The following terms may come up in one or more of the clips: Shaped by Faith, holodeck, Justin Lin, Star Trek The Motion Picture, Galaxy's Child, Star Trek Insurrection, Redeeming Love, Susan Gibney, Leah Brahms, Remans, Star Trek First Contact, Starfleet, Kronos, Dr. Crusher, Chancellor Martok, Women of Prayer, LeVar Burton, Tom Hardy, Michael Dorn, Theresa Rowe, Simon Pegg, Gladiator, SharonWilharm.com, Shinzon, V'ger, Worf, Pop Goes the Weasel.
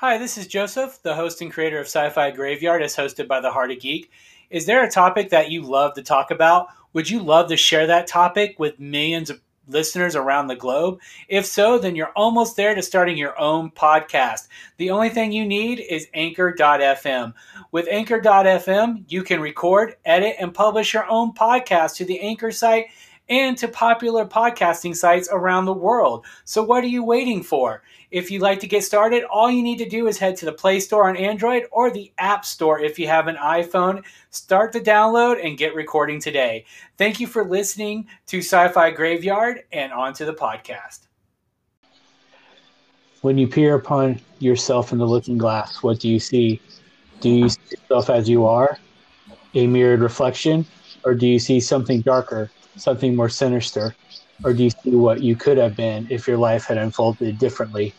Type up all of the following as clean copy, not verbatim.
Hi, this is Joseph, the host and creator of Sci-Fi Graveyard, as hosted by the Heart of Geek. Is there a topic that you love to talk about? Would you love to share that topic with millions of listeners around the globe? If so, then you're almost there to starting your own podcast. The only thing you need is Anchor.fm. With Anchor.fm, you can record, edit, and publish your own podcast to the Anchor site and to popular podcasting sites around the world. So what are you waiting for? If you'd like to get started, all you need to do is head to the Play Store on Android or the App Store if you have an iPhone. Start the download and get recording today. Thank you for listening to Sci-Fi Graveyard, and on to the podcast. When you peer upon yourself in the looking glass, what do you see? Do you see yourself as you are, a mirrored reflection, or do you see something darker? Something more sinister? Or do you see what you could have been if your life had unfolded differently?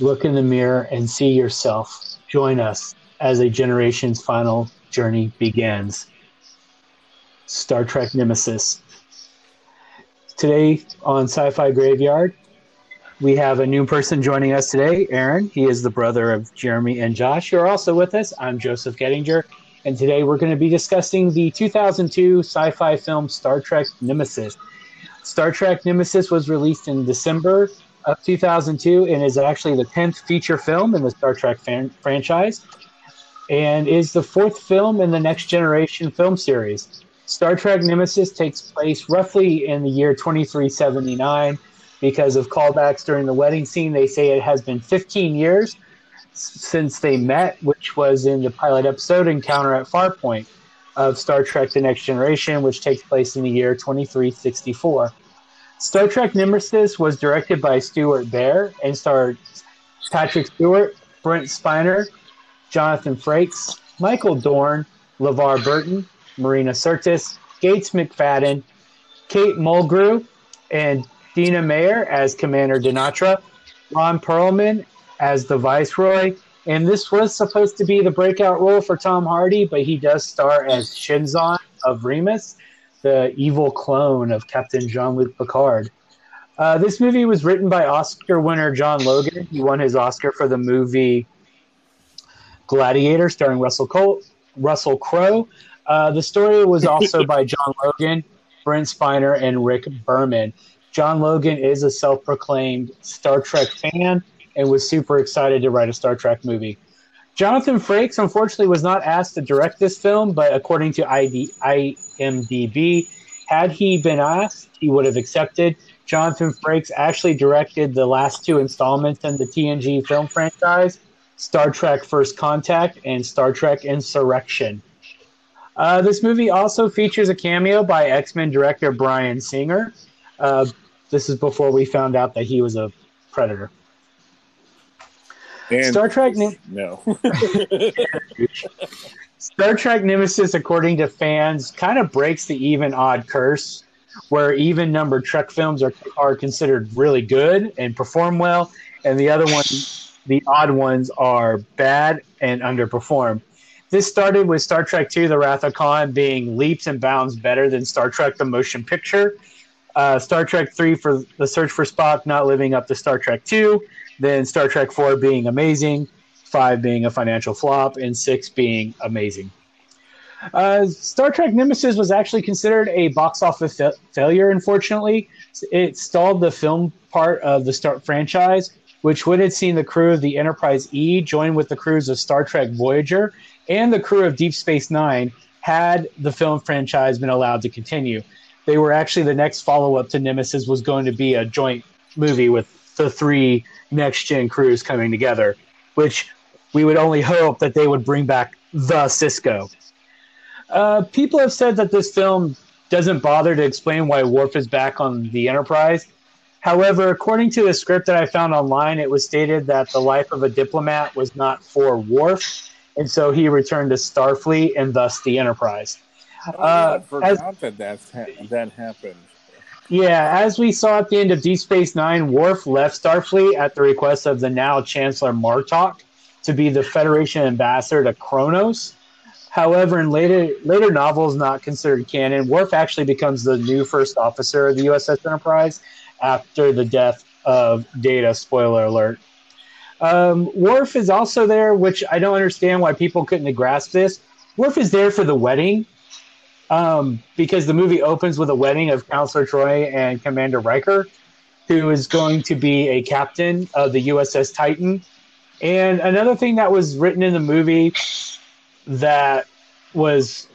Look in the mirror and see yourself. Join us as a generation's final journey begins. Star Trek Nemesis. Today on Sci-Fi Graveyard, we have a new person joining us today, Aaron. He is the brother of Jeremy and Josh, who are also with us. I'm Joseph Gettinger. And today we're going to be discussing the 2002 sci-fi film Star Trek Nemesis. Star Trek Nemesis was released in December of 2002 and is actually the 10th feature film in the Star Trek franchise and is the fourth film in the Next Generation film series. Star Trek Nemesis takes place roughly in the year 2379. Because of callbacks during the wedding scene, they say it has been 15 years since they met, which was in the pilot episode Encounter at Farpoint of Star Trek The Next Generation, which takes place in the year 2364. Star Trek Nemesis was directed by Stuart Baird and starred Patrick Stewart, Brent Spiner, Jonathan Frakes, Michael Dorn, LeVar Burton, Marina Sirtis, Gates McFadden, Kate Mulgrew, and Dina Meyer as Commander Deanna Troi, Ron Perlman as the Viceroy, and this was supposed to be the breakout role for Tom Hardy, but he does star as Shinzon of Remus, the evil clone of Captain Jean-Luc Picard. This movie was written by Oscar winner John Logan. He won his Oscar for the movie Gladiator, starring Russell Crowe. The story was also by John Logan, Brent Spiner, and Rick Berman. John Logan is a self-proclaimed Star Trek fan and was super excited to write a Star Trek movie. Jonathan Frakes, unfortunately, was not asked to direct this film, but according to IMDb, had he been asked, he would have accepted. Jonathan Frakes actually directed the last two installments in the TNG film franchise, Star Trek First Contact and Star Trek Insurrection. This movie also features a cameo by X-Men director Bryan Singer. This is before we found out that he was a Predator. And Star Trek Star Trek Nemesis, according to fans, kind of breaks the even-odd curse, where even-numbered Trek films are considered really good and perform well, and the other ones, the odd ones, are bad and underperform. This started with Star Trek II: The Wrath of Khan being leaps and bounds better than Star Trek: The Motion Picture. Star Trek III: for The Search for Spock not living up to Star Trek II. Then Star Trek 4 being amazing, 5 being a financial flop, and 6 being amazing. Star Trek Nemesis was actually considered a box office failure, unfortunately. It stalled the film part of the Star franchise, which would have seen the crew of the Enterprise E join with the crews of Star Trek Voyager and the crew of Deep Space Nine had the film franchise been allowed to continue. They were actually the next follow-up to Nemesis was going to be a joint movie with the three next-gen crews coming together, which we would only hope that they would bring back the Cisco. People have said that this film doesn't bother to explain why Worf is back on the Enterprise. However, according to the script that I found online, it was stated that the life of a diplomat was not for Worf, and so he returned to Starfleet and thus the Enterprise. I forgot that happened. Yeah, as we saw at the end of Deep Space Nine, Worf left Starfleet at the request of the now Chancellor Martok to be the Federation ambassador to Kronos. However, in later novels not considered canon, Worf actually becomes the new first officer of the USS Enterprise after the death of Data, spoiler alert. Worf is also there, which I don't understand why people couldn't grasp this. Worf is there for the wedding, because the movie opens with a wedding of Counselor Troi and Commander Riker, who is going to be a captain of the USS Titan. And another thing that was written in the movie that was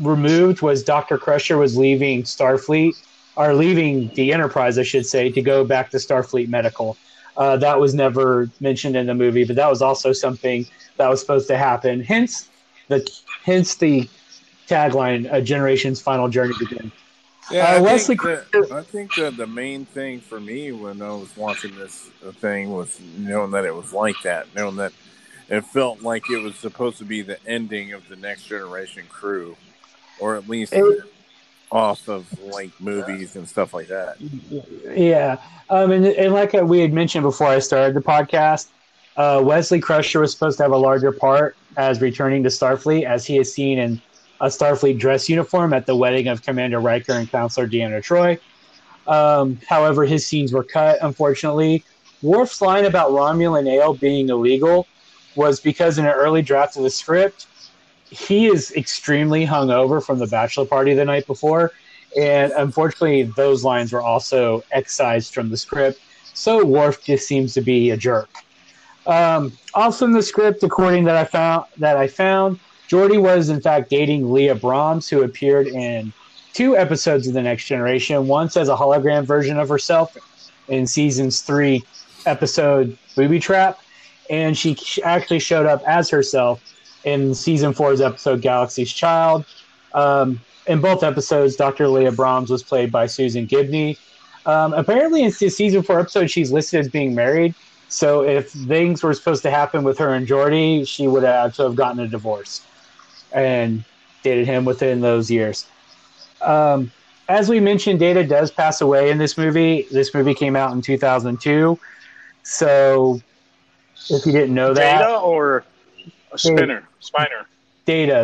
removed was Dr. Crusher was leaving Starfleet, or leaving the Enterprise, I should say, to go back to Starfleet Medical. That was never mentioned in the movie, but that was also something that was supposed to happen. Hence the tagline, "A Generation's Final Journey Begins." Yeah, I think the main thing for me when I was watching this thing was knowing that it was like that, knowing that it felt like it was supposed to be the ending of the Next Generation crew, or at least off of like movies and stuff like that. Yeah. And like we had mentioned before I started the podcast, Wesley Crusher was supposed to have a larger part as returning to Starfleet, as he is seen in a Starfleet dress uniform at the wedding of Commander Riker and Counselor Deanna Troi. However, his scenes were cut, unfortunately. Worf's line about Romulan ale being illegal was because in an early draft of the script, he is extremely hungover from the bachelor party the night before, and unfortunately, those lines were also excised from the script. So Worf just seems to be a jerk. Also in the script, according that I found, Geordi was in fact dating Leah Brahms, who appeared in 2 episodes of The Next Generation. Once as a hologram version of herself in seasons 3 episode Booby Trap, and she actually showed up as herself in season 4's episode Galaxy's Child. In both episodes, Dr. Leah Brahms was played by Susan Gibney. Apparently in season 4 episode, she's listed as being married. So if things were supposed to happen with her and Geordi, she would have to have gotten a divorce and dated him within those years. As we mentioned, Data does pass away in this movie. This movie came out in 2002. So if you didn't know that. Data or Spiner. Data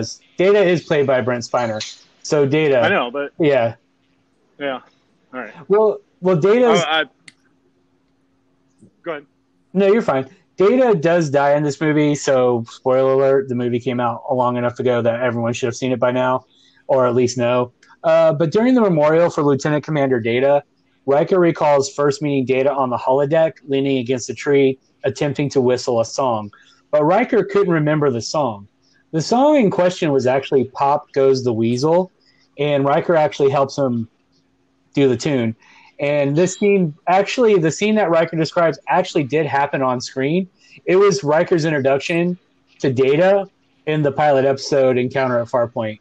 is played by Brent Spiner. So Data. I know, but yeah. Yeah. All right. Well, Data's go ahead. No, you're fine. Data does die in this movie, so spoiler alert, the movie came out long enough ago that everyone should have seen it by now, or at least know. But during the memorial for Lieutenant Commander Data, Riker recalls first meeting Data on the holodeck, leaning against a tree, attempting to whistle a song. But Riker couldn't remember the song. The song in question was actually Pop Goes the Weasel, and Riker actually helps him do the tune. And the scene that Riker describes actually did happen on screen. It was Riker's introduction to Data in the pilot episode Encounter at Farpoint.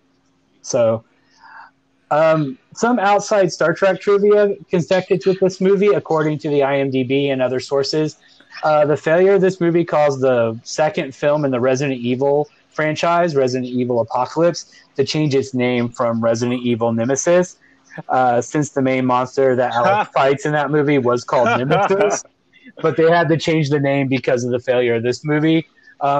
So, some outside Star Trek trivia connected with this movie, according to the IMDb and other sources. The failure of this movie caused the second film in the Resident Evil franchise, Resident Evil Apocalypse, to change its name from Resident Evil Nemesis, since the main monster that Alex fights in that movie was called Nemesis. But they had to change the name because of the failure of this movie.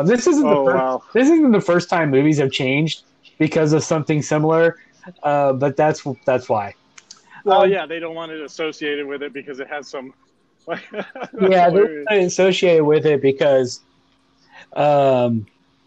This isn't the first time movies have changed because of something similar, but that's why. Well, yeah, they don't want it associated with it because it has some... Yeah, they're associated with it because of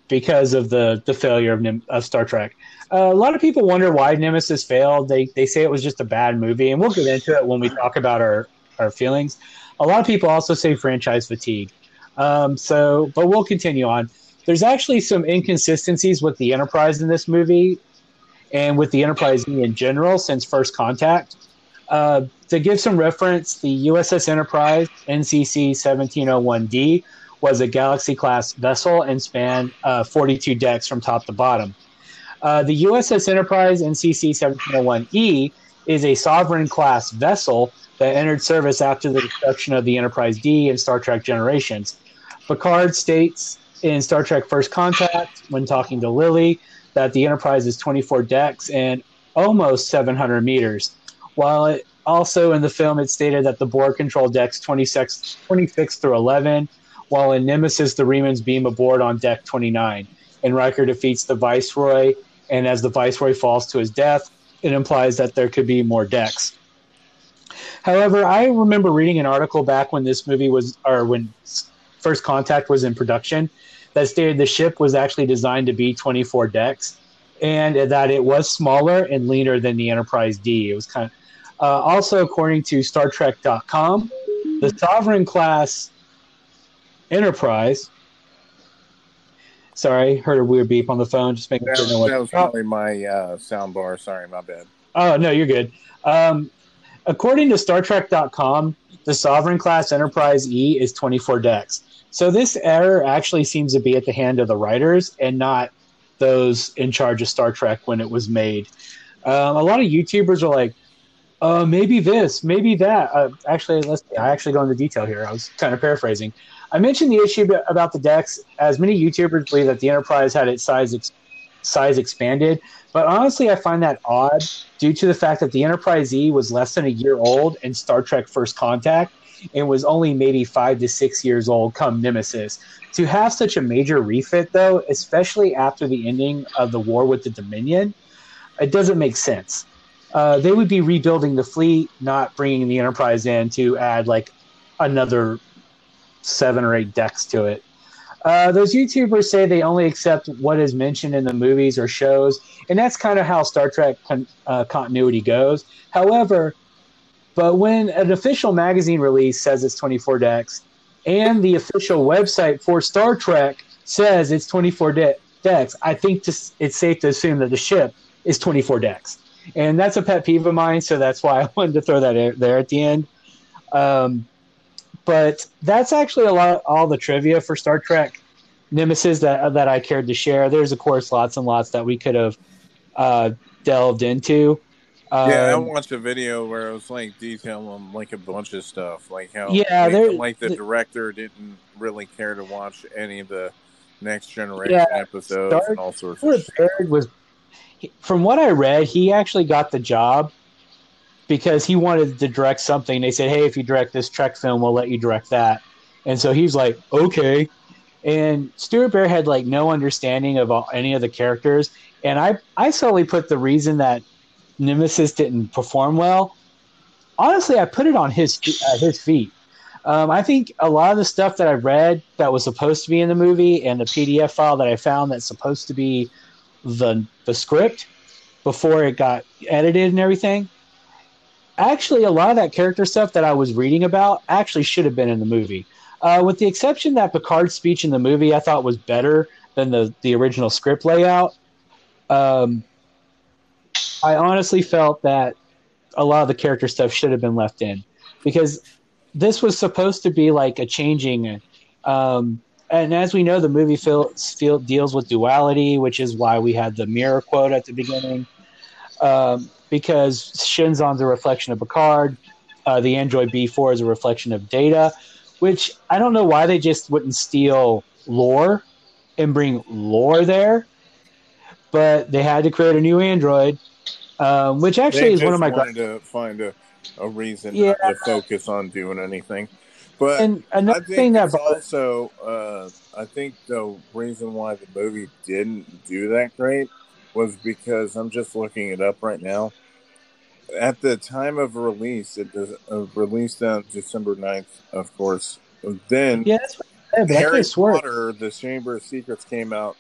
the failure of Star Trek. A lot of people wonder why Nemesis failed. They say it was just a bad movie, and we'll get into it when we talk about our feelings. A lot of people also say franchise fatigue. But we'll continue on. There's actually some inconsistencies with the Enterprise in this movie, and with the Enterprise in general since First Contact. To give some reference, the USS Enterprise, NCC 1701D, was a Galaxy-class vessel and spanned 42 decks from top to bottom. The USS Enterprise, NCC 1701E, is a Sovereign-class vessel that entered service after the destruction of the Enterprise D in Star Trek Generations. Picard states in Star Trek First Contact, when talking to Lily, that the Enterprise is 24 decks and almost 700 meters. While it also in the film, it stated that the Borg control decks 26 through 11, while in Nemesis, the Remans beam aboard on deck 29, and Riker defeats the Viceroy, and as the Viceroy falls to his death, it implies that there could be more decks. However, I remember reading an article back when this movie was, or when First Contact was in production that stated the ship was actually designed to be 24 decks and that it was smaller and leaner than the Enterprise D. It was kind of, also, according to StarTrek.com, the Sovereign class Enterprise. Sorry, heard a weird beep on the phone. Just making sure. That was probably my sound bar. Sorry, my bad. Oh, no, you're good. According to StarTrek.com, the Sovereign class Enterprise E is 24 decks. So this error actually seems to be at the hand of the writers and not those in charge of Star Trek when it was made. A lot of YouTubers are like, maybe this, maybe that. Actually, let's see. I actually go into detail here. I was kind of paraphrasing. I mentioned the issue about the decks, as many YouTubers believe that the Enterprise had its size expanded. But honestly, I find that odd due to the fact that the Enterprise E was less than a year old in Star Trek First Contact and was only maybe 5 to 6 years old come Nemesis. To have such a major refit, though, especially after the ending of the war with the Dominion, it doesn't make sense. They would be rebuilding the fleet, not bringing the Enterprise in to add like another 7 or 8 decks to it. Those YouTubers say they only accept what is mentioned in the movies or shows, and that's kind of how Star Trek continuity goes. However, but when an official magazine release says it's 24 decks, and the official website for Star Trek says it's 24 decks, I think it's safe to assume that the ship is 24 decks. And that's a pet peeve of mine, so that's why I wanted to throw that there at the end. But that's actually all the trivia for Star Trek Nemesis that I cared to share. There's, of course, lots and lots that we could have delved into. I watched a video where it was like detailing like a bunch of stuff, like how the director didn't really care to watch any of the Next Generation episodes and all sorts of stuff. From what I read, he actually got the job because he wanted to direct something. They said, hey, if you direct this Trek film, we'll let you direct that. And so he's like, okay. And Stuart Baird had like no understanding of any of the characters. And I solely put the reason that Nemesis didn't perform well. Honestly, I put it on his feet. I think a lot of the stuff that I read that was supposed to be in the movie and the PDF file that I found that's supposed to be the script before it got edited and everything. Actually, a lot of that character stuff that I was reading about actually should have been in the movie. With the exception that Picard's speech in the movie I thought was better than the original script layout. I honestly felt that a lot of the character stuff should have been left in because this was supposed to be like a changing and as we know, the movie deals with duality, which is why we had the mirror quote at the beginning, because Shinzon's a reflection of Picard. The android B4 is a reflection of Data, which I don't know why they just wouldn't steal lore and bring lore there, but they had to create a new android, which actually is one of my... They just wanted to find a reason not to focus on doing anything. But and another thing that also, I think the reason why the movie didn't do that great was because I'm just looking it up right now. At the time of release, it was released on December 9th, of course. Then Harry Potter, The Chamber of Secrets came out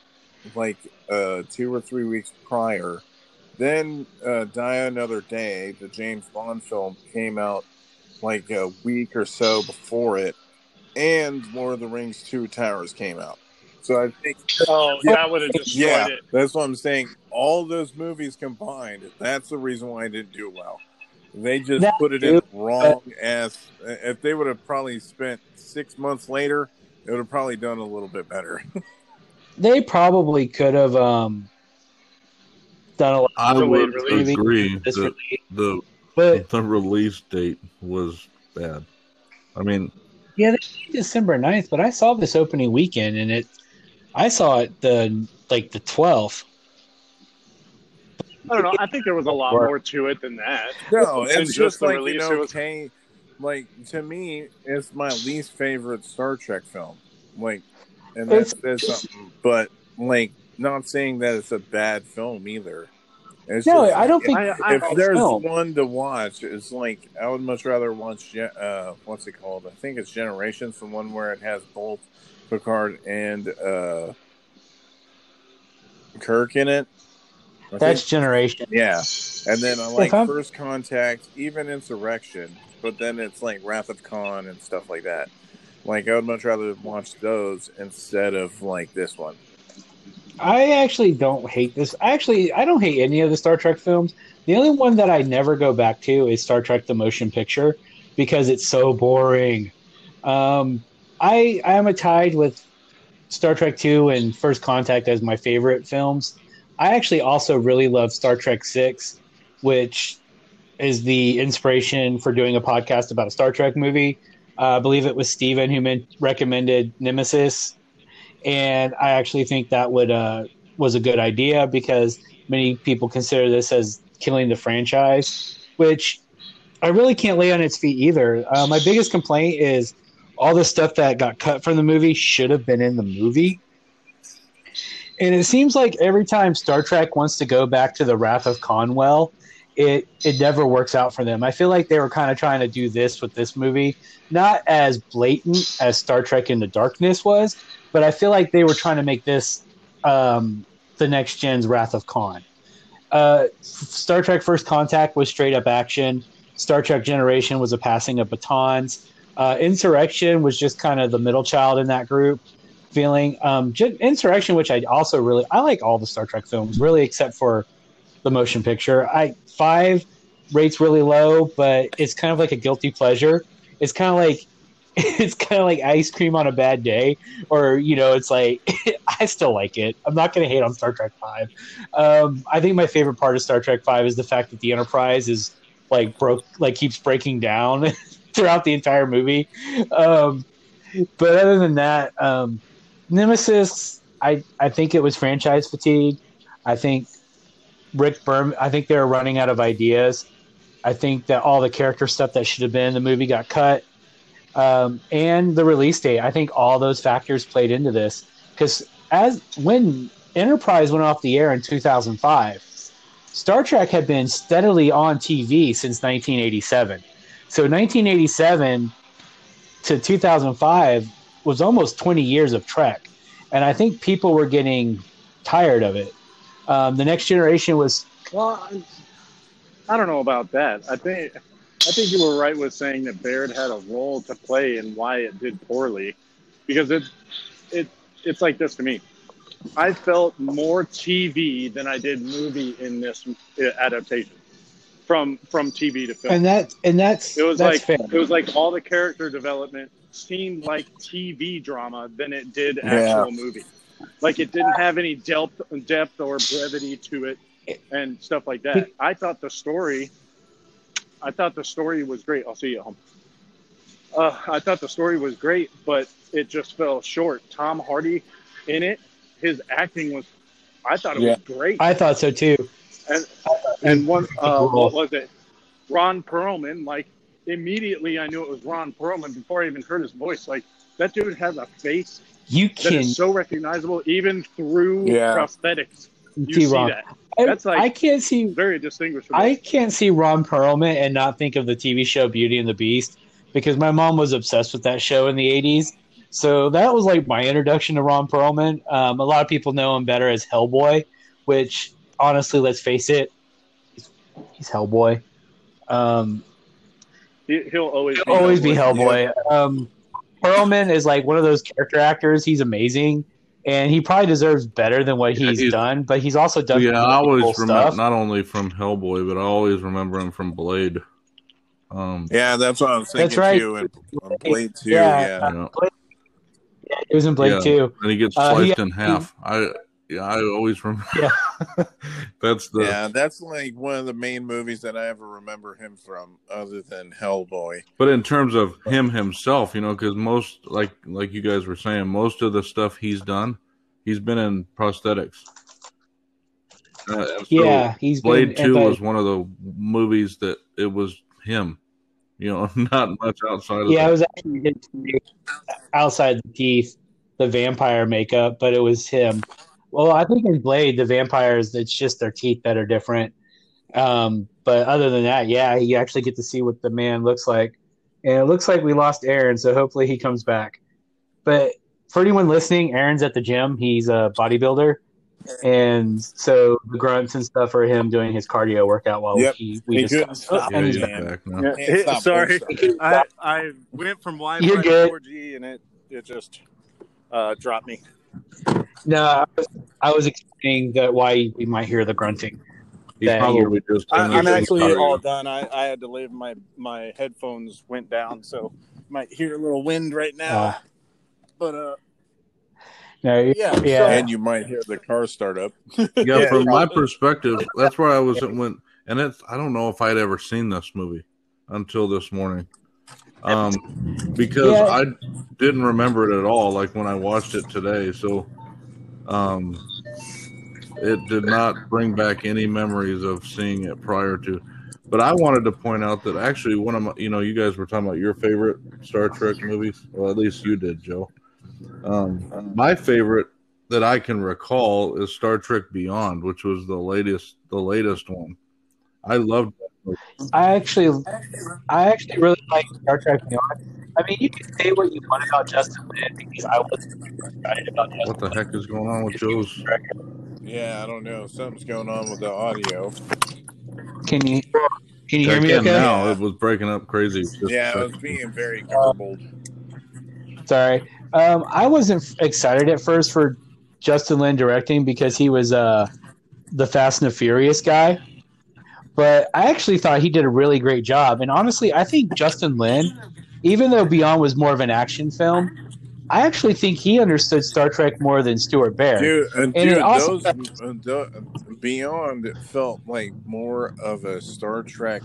like 2 or 3 weeks prior. Then Die Another Day, the James Bond film, came out like a week or so before it, and Lord of the Rings 2 Towers came out. So I think that would have destroyed it. That's what I'm saying. All those movies combined, that's the reason why I didn't do well. They just put it in the wrong ass. If they would have probably spent 6 months later, it would have probably done a little bit better. They probably could have done a lot of agree. The release date was bad. I mean... Yeah, December 9th, but I saw this opening weekend, and I saw it the 12th. I don't know. I think there was a lot more to it than that. No, it's just like, release, you know, to me, it's my least favorite Star Trek film. Like, and that says something, but, like, not saying that it's a bad film either. It's I don't think one to watch, it's like I would much rather watch what's it called? I think it's Generations, the one where it has both Picard and Kirk in it. That's Generation. Yeah. And then I like First Contact, even Insurrection, but then it's like Wrath of Khan and stuff like that. Like, I would much rather watch those instead of, like, this one. I actually don't hate this. Actually, I don't hate any of the Star Trek films. The only one that I never go back to is Star Trek The Motion Picture because it's so boring. I am tied with Star Trek II and First Contact as my favorite films. I actually also really love Star Trek VI, which is the inspiration for doing a podcast about a Star Trek movie. I believe it was Steven who recommended Nemesis. And I actually think that was a good idea because many people consider this as killing the franchise, which I really can't lay on its feet either. My biggest complaint is all the stuff that got cut from the movie should have been in the movie. And it seems like every time Star Trek wants to go back to the Wrath of Khan, it never works out for them. I feel like they were kind of trying to do this with this movie, not as blatant as Star Trek Into Darkness was, but I feel like they were trying to make this the next gen's Wrath of Khan. Star Trek First Contact was straight up action. Star Trek Generation was a passing of batons. Insurrection was just kind of the middle child in that group. Insurrection, which I also really, I like all the Star Trek films really, except for the Motion Picture. Five rates really low, but it's kind of like a guilty pleasure. It's kind of like ice cream on a bad day, or, you know, it's like, I still like it. I'm not going to hate on Star Trek 5. I think my favorite part of Star Trek 5 is the fact that the Enterprise is like keeps breaking down throughout the entire movie. But other than that, Nemesis, I think it was franchise fatigue. I think Rick Berman, I think they were running out of ideas. I think that all the character stuff that should have been in the movie got cut. And the release date, I think all those factors played into this. Because when Enterprise went off the air in 2005, Star Trek had been steadily on TV since 1987. So 1987 to 2005 was almost 20 years of Trek. And I think people were getting tired of it. The Next Generation was... Well, I don't know about that. I think you were right with saying that Baird had a role to play in why it did poorly. Because it's like this to me. I felt more TV than I did movie in this adaptation. From TV to film, and that's fair. It was like all the character development seemed like TV drama than it did actual movie. Like it didn't have any depth or brevity to it, and stuff like that. I thought the story was great. I'll see you at home. I thought the story was great, but it just fell short. Tom Hardy in it, his acting was, I thought it was great. I thought so too. And one, what was it? Ron Perlman. Like immediately, I knew it was Ron Perlman before I even heard his voice. Like that dude has a face that is so recognizable, even through prosthetics. You see that? That's like, I can't see very distinguishable. I can't see Ron Perlman and not think of the TV show Beauty and the Beast because my mom was obsessed with that show in the '80s. So that was like my introduction to Ron Perlman. A lot of people know him better as Hellboy, which. Honestly, let's face it, he's Hellboy. He'll always be Hellboy. Perlman is like one of those character actors. He's amazing, and he probably deserves better than what he's done. But he's also done. Yeah, I always remember not only from Hellboy, but I always remember him from Blade. Yeah, that's what I was thinking. That's right. Too, and Blade 2. Yeah. Yeah, he was in Blade 2, and he gets sliced in half. Yeah, I always remember. Yeah. That's like one of the main movies that I ever remember him from, other than Hellboy. But in terms of him himself, you know, because most, like you guys were saying, most of the stuff he's done, he's been in prosthetics. He's Blade 2 was one of the movies that it was him. You know, not much outside of it was actually outside the teeth, the vampire makeup, but it was him. Well, I think in Blade, the vampires, it's just their teeth that are different. But other than that, yeah, you actually get to see what the man looks like. And it looks like we lost Aaron, so hopefully he comes back. But for anyone listening, Aaron's at the gym. He's a bodybuilder. And so the grunts and stuff are him doing his cardio workout while we just stop. And he's back. Sorry. I went from live to 4G, and it just dropped me. No, I was expecting that why we might hear the grunting. Probably just I'm actually all done. I had to leave. My headphones went down, so might hear a little wind right now. And you might hear the car start up. From my perspective, that's where I was when, and it's I don't know if I'd ever seen this movie until this morning, because I didn't remember it at all. Like when I watched it today, so. It did not bring back any memories of seeing it prior to. But I wanted to point out that actually one of my, you guys were talking about your favorite Star Trek movies. Well, at least you did, Joe. My favorite that I can recall is Star Trek Beyond, which was the latest one. I loved that movie. I actually really liked Star Trek Beyond. I mean, you can say what you want about Justin Lin because I wasn't excited about Justin Lin. What the heck is going on with Joe's... Yeah, I don't know. Something's going on with the audio. Can you hear me okay? No, it was breaking up crazy. Yeah, I was being very garbled. Sorry. I wasn't excited at first for Justin Lin directing because he was the Fast and the Furious guy. But I actually thought he did a really great job. And honestly, I think Justin Lin, even though Beyond was more of an action film, I actually think he understood Star Trek more than Stuart Baird. Beyond it felt like more of a Star Trek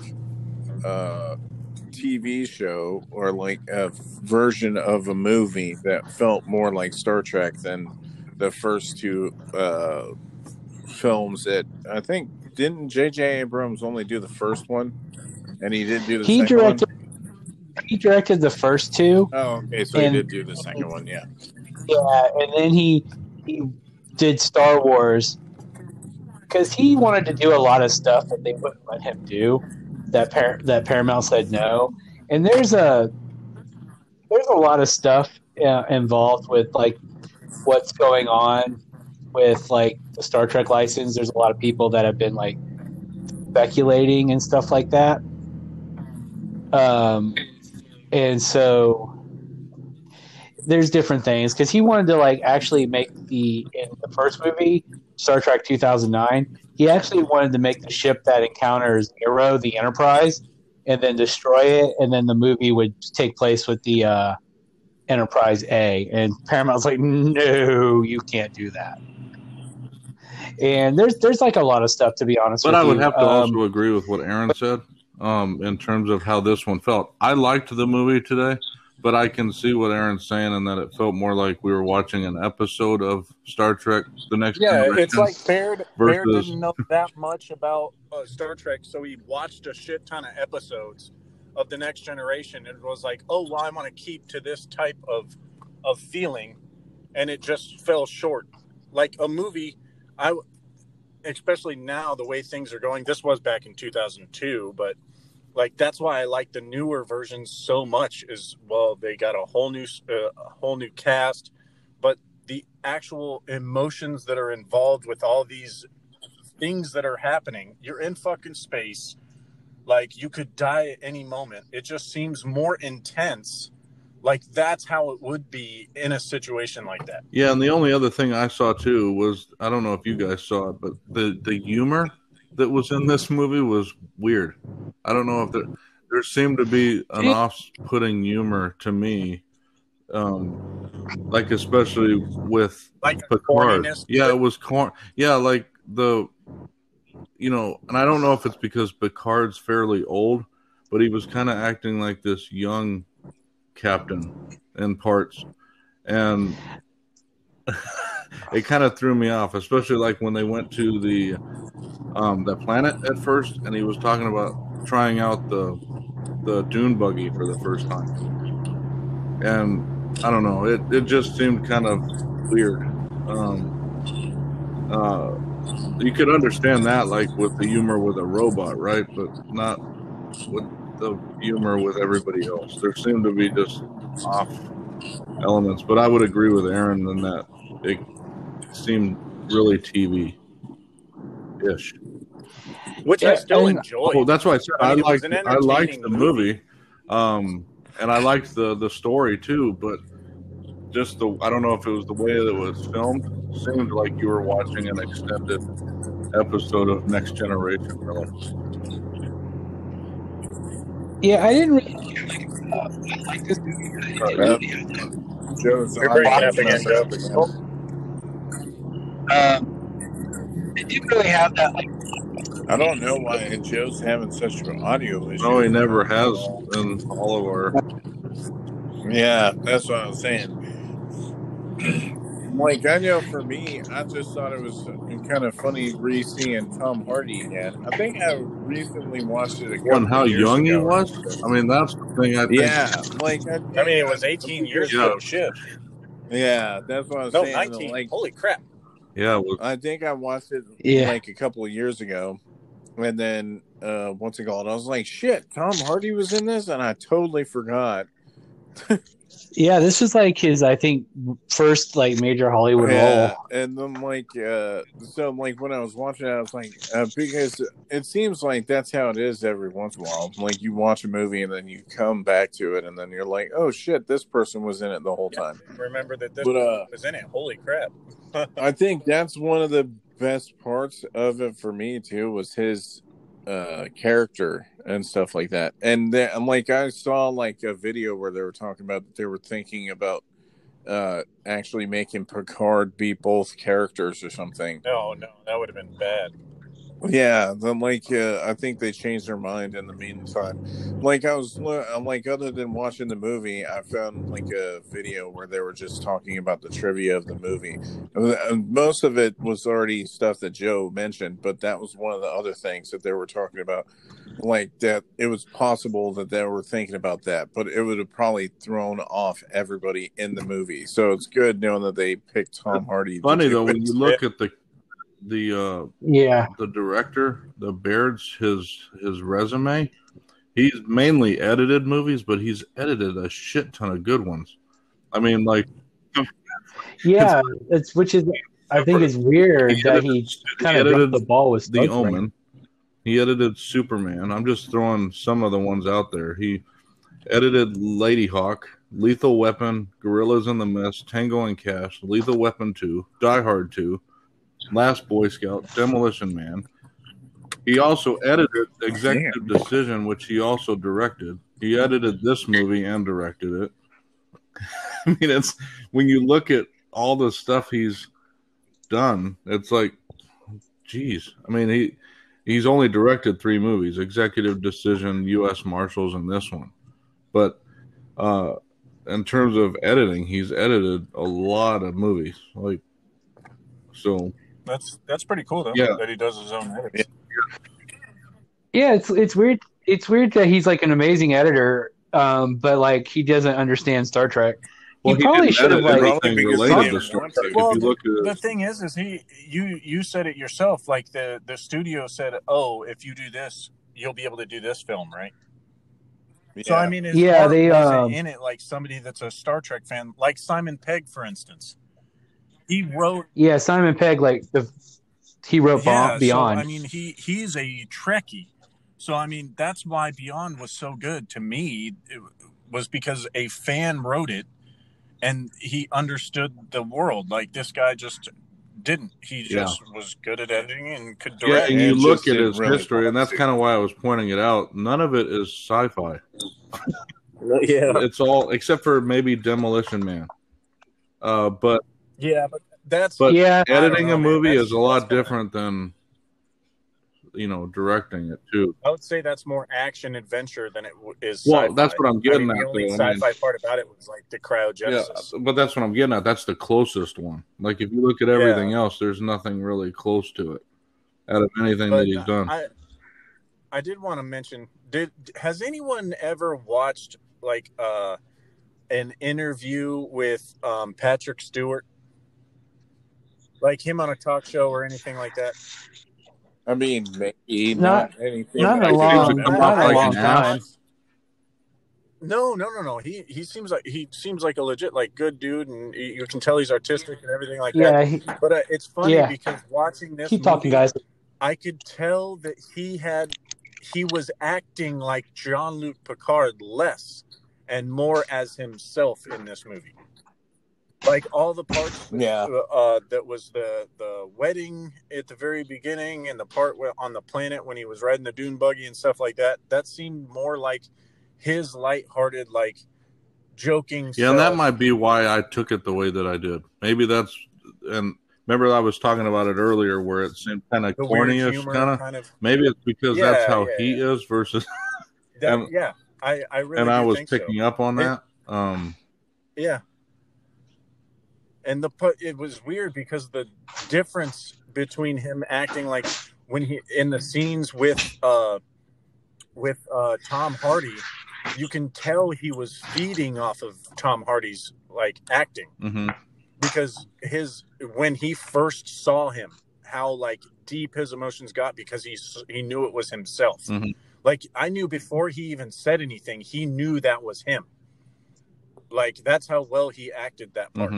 TV show or like a version of a movie that felt more like Star Trek than the first two films. That I think didn't J.J. Abrams only do the first one, and he didn't do the second one. He directed the first two. Oh, okay. So he did do the second one, yeah. Yeah, and then he did Star Wars because he wanted to do a lot of stuff that they wouldn't let him do. That Paramount said no. And there's a lot of stuff involved with like what's going on with like the Star Trek license. There's a lot of people that have been like speculating and stuff like that. And so there's different things because he wanted to like actually make in the first movie, Star Trek 2009, he actually wanted to make the ship that encounters Arrow, the Enterprise, and then destroy it. And then the movie would take place with the Enterprise A. And Paramount's like, no, you can't do that. And there's like a lot of stuff, to be honest with you. But I would have to also agree with what Aaron said. In terms of how this one felt. I liked the movie today, but I can see what Aaron's saying and that it felt more like we were watching an episode of Star Trek The Next Generation. Yeah, it's like Baird didn't know that much about Star Trek, so he watched a shit ton of episodes of The Next Generation and was like, oh, well, I want to keep to this type of feeling, and it just fell short. Like a movie, especially now the way things are going. This was back in 2002, but like that's why I like the newer versions so much is, well, they got a whole new cast, but the actual emotions that are involved with all these things that are happening, you're in fucking space, like you could die at any moment. It just seems more intense. Like, that's how it would be in a situation like that. Yeah, and the only other thing I saw, too, was, I don't know if you guys saw it, but the humor that was in this movie was weird. I don't know if there seemed to be an off-putting humor to me, like, especially with Picard. Yeah, it was corn. Yeah, like, and I don't know if it's because Picard's fairly old, but he was kind of acting like this young captain in parts, and it kind of threw me off, especially like when they went to the planet at first and he was talking about trying out the dune buggy for the first time, and I don't know, it just seemed kind of weird. You could understand that, like with the humor with a robot, right? But not with the humor with everybody else. There seemed to be just off elements. But I would agree with Aaron in that it seemed really TV-ish. Which I still enjoy. Well, that's why I said I liked the movie. And I liked the story too, but just I don't know if it was the way that it was filmed. It seemed like you were watching an extended episode of Next Generation, really. Yeah, I didn't really I like this movie. Joe's again. It didn't really have that, like, I don't know why Joe's having such an audio issue. No, he never has in all of our. Yeah, that's what I was saying. Like, I know for me, I just thought it was kind of funny re-seeing Tom Hardy again. I think I recently watched it again. On how young ago. He was? I mean, that's the thing I think. Yeah, like, I mean, it was 18 years ago. Shit. Yeah, that's what I was saying. 19. Like, holy crap. Yeah, well, I think I watched it like a couple of years ago, and then what's it called? I was like, "Shit, Tom Hardy was in this," and I totally forgot. Yeah, this is like his, I think, first like major Hollywood role. And then like, so like when I was watching it, I was like, because it seems like that's how it is every once in a while. Like you watch a movie and then you come back to it, and then you're like, "Oh shit, this person was in it the whole time." Remember that this person was in it. Holy crap! I think that's one of the best parts of it for me too was his character and stuff like that. And then, like, I saw like a video where they were talking about that they were thinking about actually making Picard be both characters or something. No, that would have been bad. Yeah, then like I think they changed their mind in the meantime. Like I'm like, other than watching the movie, I found like a video where they were just talking about the trivia of the movie. Most of it was already stuff that Joe mentioned, but that was one of the other things that they were talking about. Like that, it was possible that they were thinking about that, but it would have probably thrown off everybody in the movie. So it's good knowing that they picked Tom Hardy. Funny though, when you look at the director, the Baird's his resume. He's mainly edited movies, but he's edited a shit ton of good ones. I mean, like, yeah, it's which is I think is weird that he kind of dropped the ball with The Omen. He edited Superman. I'm just throwing some of the ones out there. He edited Lady Hawk, Lethal Weapon, Gorillas in the Mist, Tango and Cash, Lethal Weapon 2, Die Hard 2. Last Boy Scout, Demolition Man. He also edited Executive Decision, which he also directed. He edited this movie and directed it. I mean, it's when you look at all the stuff he's done, it's like, geez. I mean, he's only directed 3 movies: Executive Decision, U.S. Marshals, and this one. But in terms of editing, he's edited a lot of movies. Like, so. That's pretty cool though that he does his own edits. Yeah, it's weird. It's weird that he's like an amazing editor, but like he doesn't understand Star Trek. Well, he probably should have like related to Star Trek. Well, if you look at the thing is he you said it yourself. Like the studio said, "Oh, if you do this, you'll be able to do this film, right?" Yeah. So I mean, they in it like somebody that's a Star Trek fan, like Simon Pegg, for instance. He wrote... Yeah, Simon Pegg, he wrote Beyond. So, I mean, he's a Trekkie. So, I mean, that's why Beyond was so good to me. It was because a fan wrote it, and he understood the world. Like, this guy just didn't. He just was good at editing and could direct. Yeah, and you look at his history, and that's kind of why I was pointing it out. None of it is sci-fi. Yeah. It's all... Except for maybe Demolition Man. But... Yeah, but editing a movie is a lot different than, you know, directing it too. I would say that's more action adventure than it is. Well, sci-fi. That's what I'm getting at. The only sci-fi part about it was like the cryogenesis. Yeah, but that's what I'm getting at. That's the closest one. Like if you look at everything else, there's nothing really close to it out of anything that he's done. I did want to mention. Has anyone ever watched like an interview with Patrick Stewart? like him on a talk show or anything like that? I mean, maybe not anything. Not a long time. No. He seems like a legit, like, good dude, and you can tell he's artistic and everything like that. But it's funny because watching this movie, I could tell that he was acting like Jean-Luc Picard less and more as himself in this movie. Like all the parts that was the wedding at the very beginning and the part on the planet when he was riding the dune buggy and stuff like that, that seemed more like his lighthearted, like, joking stuff. And that might be why I took it the way that I did. Maybe that's... and remember I was talking about it earlier where it seemed kind of corny-ish, kind of... Maybe it's because that's how he is versus... I was picking up on that. And it was weird because the difference between him acting like when he in the scenes with Tom Hardy, you can tell he was feeding off of Tom Hardy's like acting because when he first saw him, how like deep his emotions got because he knew it was himself. Like I knew before he even said anything, he knew that was him. Like that's how well he acted that part.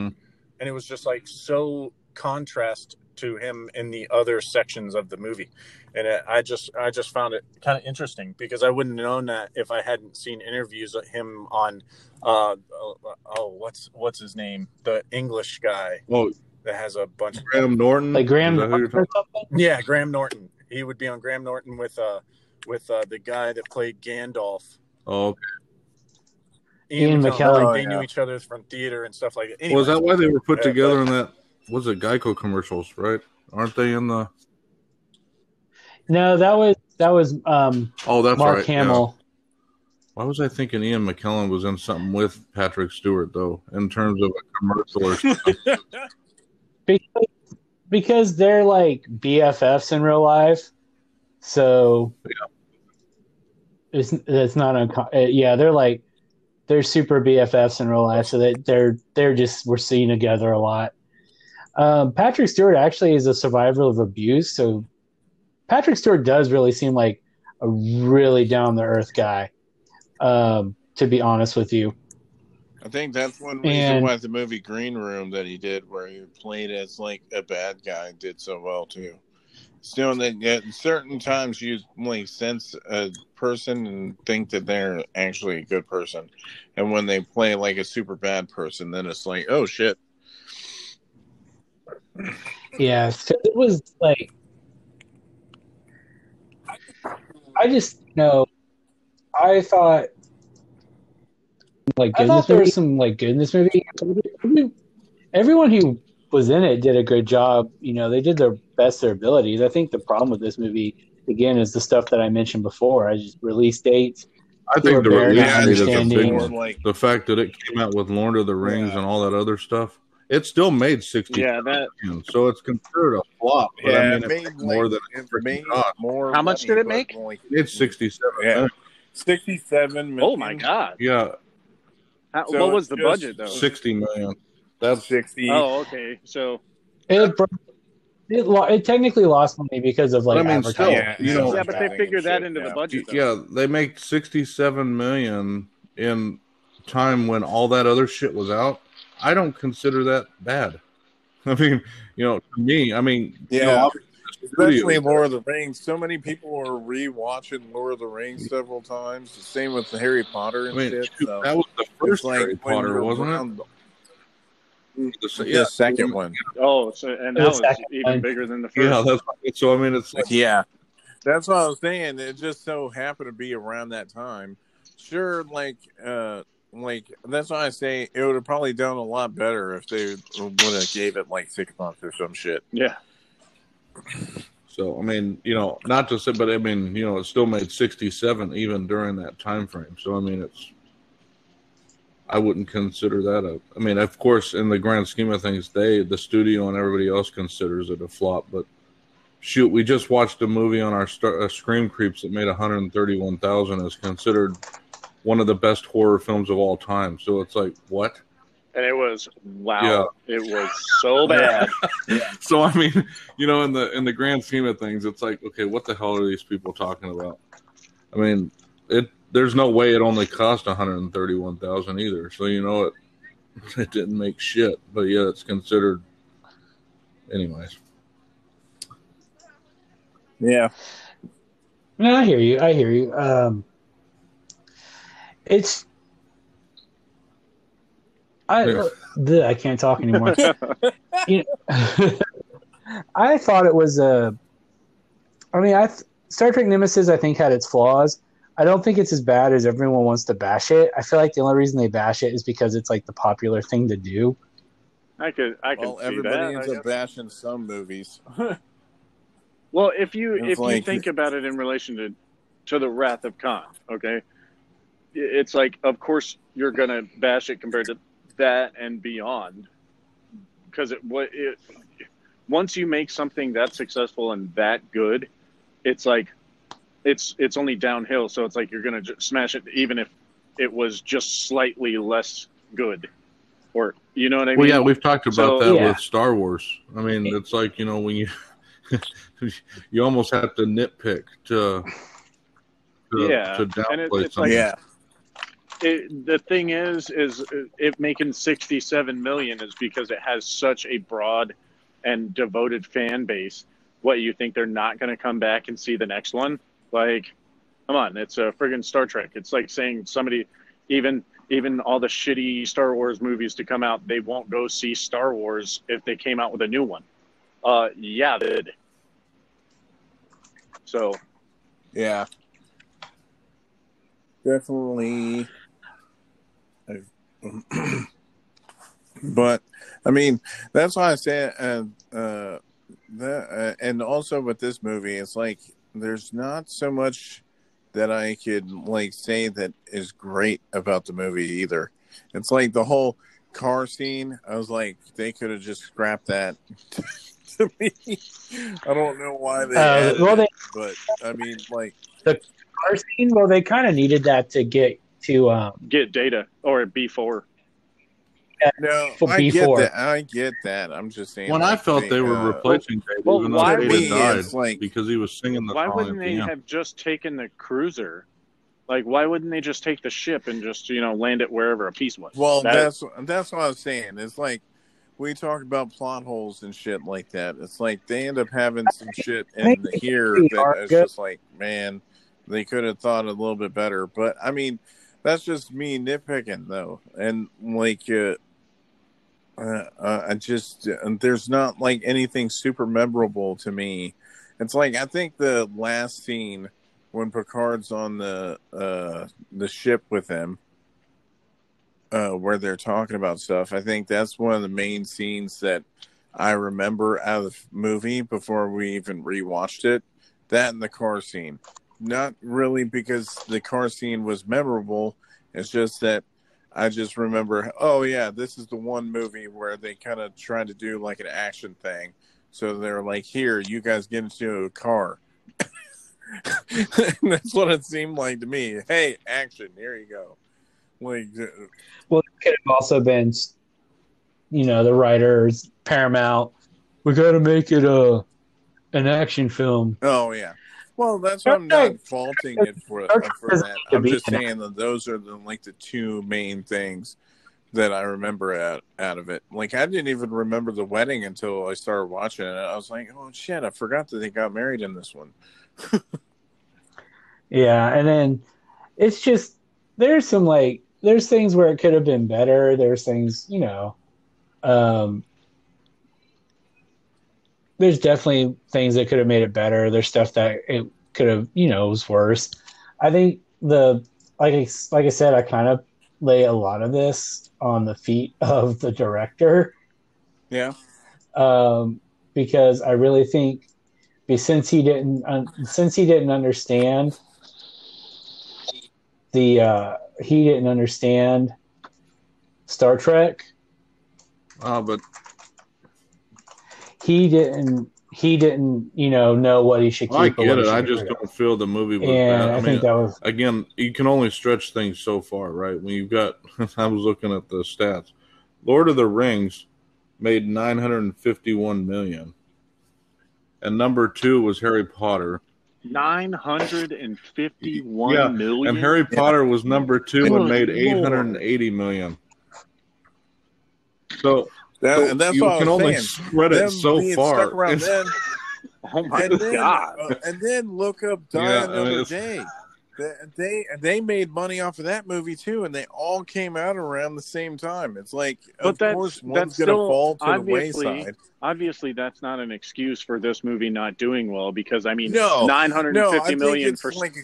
And it was just like so contrast to him in the other sections of the movie. And I just found it kind of interesting because I wouldn't have known that if I hadn't seen interviews of him on, what's his name? The English guy that has a bunch of... Graham Norton? Like Graham Norton or something? Yeah, Graham Norton. He would be on Graham Norton with the guy that played Gandalf. Oh, okay. Ian McKellen. Like they knew each other from theater and stuff like that. Anyway, was that why they were put together in that? Was it Geico commercials? Right? Aren't they in the? No, that was. That's Mark Hamill. Yeah. Why was I thinking Ian McKellen was in something with Patrick Stewart though? In terms of a commercial or something. because they're like BFFs in real life, so it's not uncommon. Yeah, they're like. They're super BFFs in real life, so that we're seen together a lot. Patrick Stewart actually is a survivor of abuse, so Patrick Stewart does really seem like a really down-to-earth guy, to be honest with you. I think that's one reason why the movie Green Room that he did, where he played as like a bad guy, did so well too. Still, that at certain times you like sense a person and think that they're actually a good person, and when they play like a super bad person, then it's like, oh shit. Yeah, so it was like I thought there was some like good in this movie. Everyone who was in it did a good job. You know, they did their best their abilities. I think the problem with this movie again is the stuff that I mentioned before. I just release dates. I think the release date is a big one. Like, the fact that it came out with Lord of the Rings and all that other stuff, it still made 60. Yeah, that. So it's considered a flop. But yeah, I mean, it made more than how much did it make? It's 67. Yeah, 67 million. Oh my god. Yeah. So what was the budget though? 60 million. That's 60. Oh, okay. So it technically lost money because of like advertising. But they figured that into the budget. Though. Yeah, they make 67 million in time when all that other shit was out. I don't consider that bad. I mean, to me, especially Lord of the Rings. So many people are rewatching Lord of the Rings several times. The same with the Harry Potter and shit. So that was the first Harry Potter, wasn't it? The second one. Oh, so, and that was even bigger than the first. Yeah, it's like, yeah. That's what I was saying. It just so happened to be around that time. Sure, that's why I say it would have probably done a lot better if they would have gave it like 6 months or some shit. Yeah. So not to say, but it still made 67 even during that time frame. So I wouldn't consider that of course, in the grand scheme of things, the studio and everybody else considers it a flop, but shoot, we just watched a movie on our Scream Creeps that made 131,000 as considered one of the best horror films of all time. So it's like, what? And it was wow. Yeah. It was so bad. Yeah. So I mean, you know, in the grand scheme of things, it's like, okay, what the hell are these people talking about? I mean, there's no way it only cost $131,000 either. So you know it didn't make shit, but yeah, it's considered anyways. Yeah. No, I hear you. I can't talk anymore. You know, I thought it was Star Trek Nemesis, I think, had its flaws. I don't think it's as bad as everyone wants to bash it. I feel like the only reason they bash it is because it's like the popular thing to do. I can see everybody that. Everybody ends up bashing some movies. Well, if you think about it in relation to the Wrath of Khan, okay, it's like, of course you're gonna bash it compared to that and beyond, because it once you make something that successful and that good, it's like it's only downhill. So it's like you're gonna smash it, even if it was just slightly less good, or you know what I mean? Well, yeah, we've talked about with Star Wars. I mean, it's like, you know, when you. You almost have to nitpick to downplay something. Like, yeah. The thing is it making $67 million is because it has such a broad and devoted fan base. What, you think they're not going to come back and see the next one? Like, come on, it's a friggin' Star Trek. It's like saying somebody, even all the shitty Star Wars movies to come out, they won't go see Star Wars if they came out with a new one. Yeah, they did. So, yeah, definitely. But I mean, that's why I say, and also with this movie, it's like there's not so much that I could like say that is great about the movie either. It's like the whole car scene. I was like, they could have just scrapped that. To me, I don't know why they added it, but I mean, like the car scene. Well, they kind of needed that to get to get Data or B4. No, B4. I get that. I'm just saying. When I felt they were replacing Data, even though Data died, because he was singing the. Why wouldn't they have just taken the cruiser? Like, why wouldn't they just take the ship and just, you know, land it wherever a piece was? Well, that's what I was saying. It's like. We talk about plot holes and shit like that. It's like they end up having some shit in here that it's just like, man, they could have thought a little bit better. But, I mean, that's just me nitpicking, though. And, like, I just, there's not, like, anything super memorable to me. It's like, I think the last scene when Picard's on the ship with him, where they're talking about stuff. I think that's one of the main scenes that I remember out of the movie before we even rewatched it. That and the car scene. Not really because the car scene was memorable. It's just that I just remember, oh yeah, this is the one movie where they kind of tried to do like an action thing. So they're like, here, you guys get into a car. That's what it seemed like to me. Hey, action, here you go. Like, well, it could have also been, you know, the writers, Paramount. We got to make it an action film. Oh yeah. Well, that's why I'm not faulting it for that. I'm just saying that those are the two main things that I remember out of it. Like, I didn't even remember the wedding until I started watching it. I was like, oh shit, I forgot that they got married in this one. Yeah, and then it's just. There's things where it could have been better. There's things, you know, there's definitely things that could have made it better. There's stuff that it could have, you know, was worse. I think like I said, I kind of lay a lot of this on the feet of the director. Yeah. Because I really think since he didn't understand he didn't understand Star Trek. But he didn't know what he should keep. I get it. I just don't feel the movie was bad. I think that was, again, you can only stretch things so far, right? When you've got I was looking at the stats. Lord of the Rings made $951 million. And number two was Harry Potter. 951 million. And Harry Potter was number two and made 880 million. So that's you can only spread it so far. Oh my God. And then look up Die Another Day. They made money off of that movie too, and they all came out around the same time. It's like, of course, one's going to fall to the wayside. Obviously, that's not an excuse for this movie not doing well, because I mean, $950 million for like a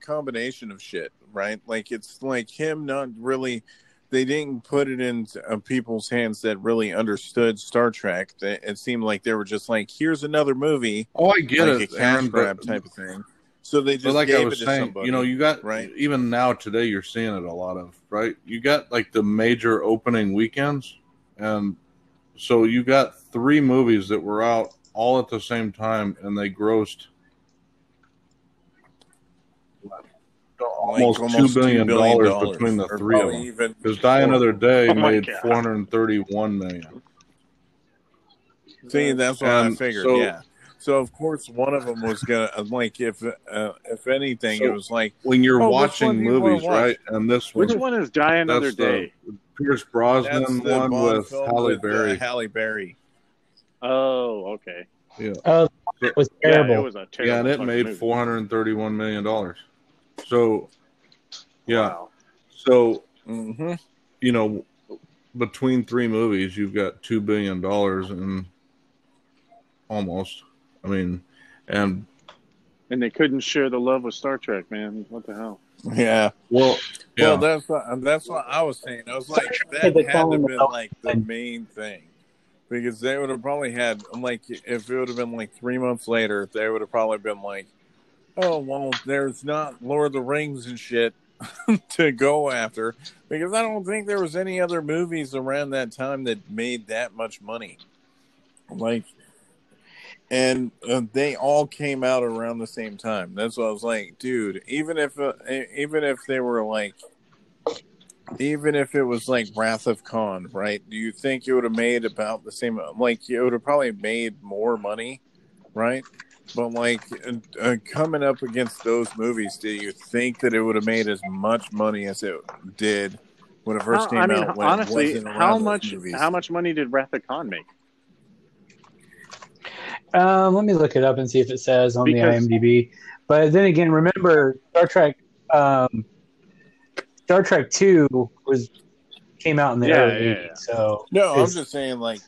combination of shit, right? Like it's like him not really. They didn't put it in people's hands that really understood Star Trek. It seemed like they were just like, here's another movie. Oh, I get it, a cash grab type of thing. So they just gave it to somebody. You know, you got even now today, you're seeing it a lot of right. You got like the major opening weekends, and so you got three movies that were out all at the same time, and they grossed almost $2 billion between the three of them. Because Die Another Day made $431 million. See, that's what I figured. So, yeah. So of course, one of them was gonna. I'm like, if anything, so it was like when you're watching movies, right? And this one, which one is Die Another Day? Pierce Brosnan one with Halle Berry. Halle Berry. Oh, okay. Yeah. Oh, it was terrible. Yeah, it was a terrible and it made $431 million. So, yeah. Wow. So, you know, between three movies, you've got $2 billion and almost. I mean, and they couldn't share the love with Star Trek, man. What the hell? Yeah. Well, that's what I was saying. I was like, that had to have been like the main thing, because they would have probably had like, if it would have been like 3 months later, they would have probably been like, oh well, there's not Lord of the Rings and shit to go after, because I don't think there was any other movies around that time that made that much money, like. And they all came out around the same time. That's what I was like, dude. Even if they were like, even if it was like Wrath of Khan, right? Do you think it would have made about the same? Like, it would have probably made more money, right? But like coming up against those movies, do you think that it would have made as much money as it did when it first came out? When honestly, it wasn't around those movies? How much money did Wrath of Khan make? Let me look it up and see if it says on the IMDb. But then again, remember Star Trek 2 came out in the early '80s. So no, I'm just saying like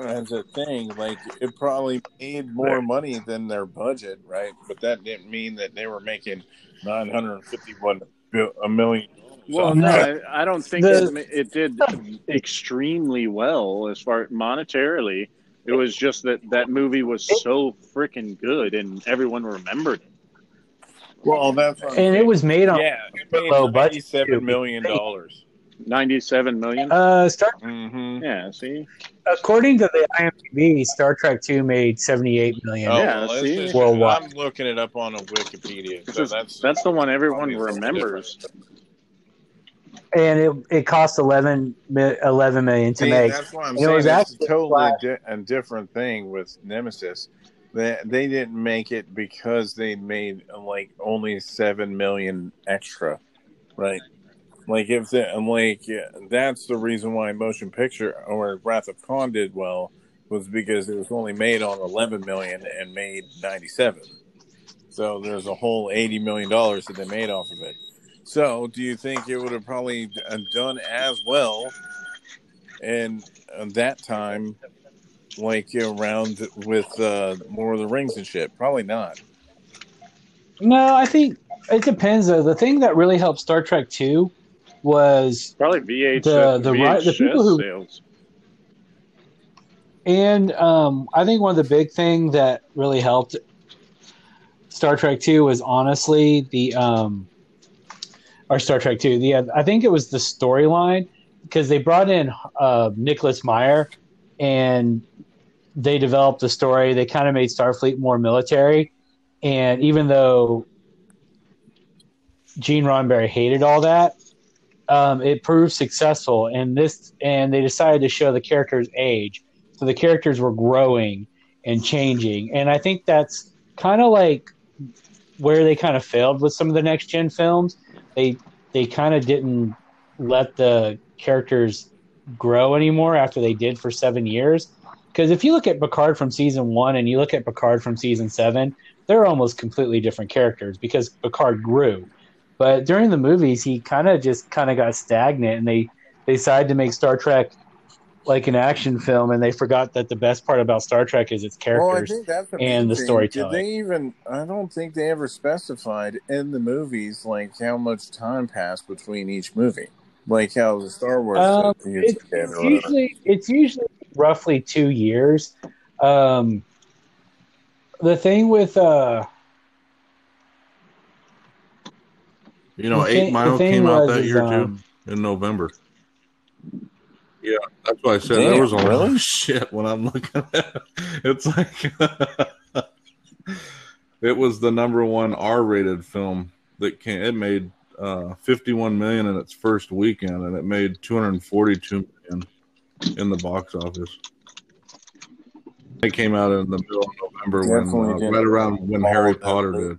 as a thing, like it probably made more money than their budget, right? But that didn't mean that they were making $951 million. Well, no, I don't think it did extremely well as far monetarily. It was just that movie was so freaking good, and everyone remembered it. Well, that's and it was made on low budget, $97 million. $97 million. Star. Mm-hmm. Yeah, see. According to the IMDb, Star Trek 2 made $78 million. Oh, yeah, well, see. Worldwide. I'm looking it up on Wikipedia. So that's the one everyone remembers. And it cost $11 million to make. That's why I'm saying that's a totally different thing with Nemesis. They didn't make it because they made like only $7 million extra, right? Like if that's the reason why Motion Picture or Wrath of Khan did well was because it was only made on $11 million and made $97 million. So there's a whole $80 million that they made off of it. So, do you think it would have probably done as well in that time, like around with Lord of the Rings and shit? Probably not. No, I think it depends. Though. The thing that really helped Star Trek 2 was probably VHS people who sales. And I think one of the big thing that really helped Star Trek 2 was honestly the. Or Star Trek 2. I think it was the storyline, because they brought in Nicholas Meyer and they developed the story. They kind of made Starfleet more military. And even though Gene Roddenberry hated all that, it proved successful, and they decided to show the characters age. So the characters were growing and changing, and I think that's kind of like where they kind of failed with some of the next gen films. They kind of didn't let the characters grow anymore after they did for 7 years. Because if you look at Picard from season 1 and you look at Picard from season 7, they're almost completely different characters because Picard grew. But during the movies, he kind of got stagnant, and they decided to make Star Trek like an action film, and they forgot that the best part about Star Trek is its characters and the storytelling. Did they even? I don't think they ever specified in the movies like how much time passed between each movie, like how the Star Wars. It's usually roughly 2 years. The thing with Eight Mile came out that year too in November. Yeah, that's why I said there was a lot of shit when I'm looking at it. It's like it was the number one R-rated film that came. It made 51 million in its first weekend, and it made 242 million in the box office. It came out in the middle of November, right around when Harry Potter did,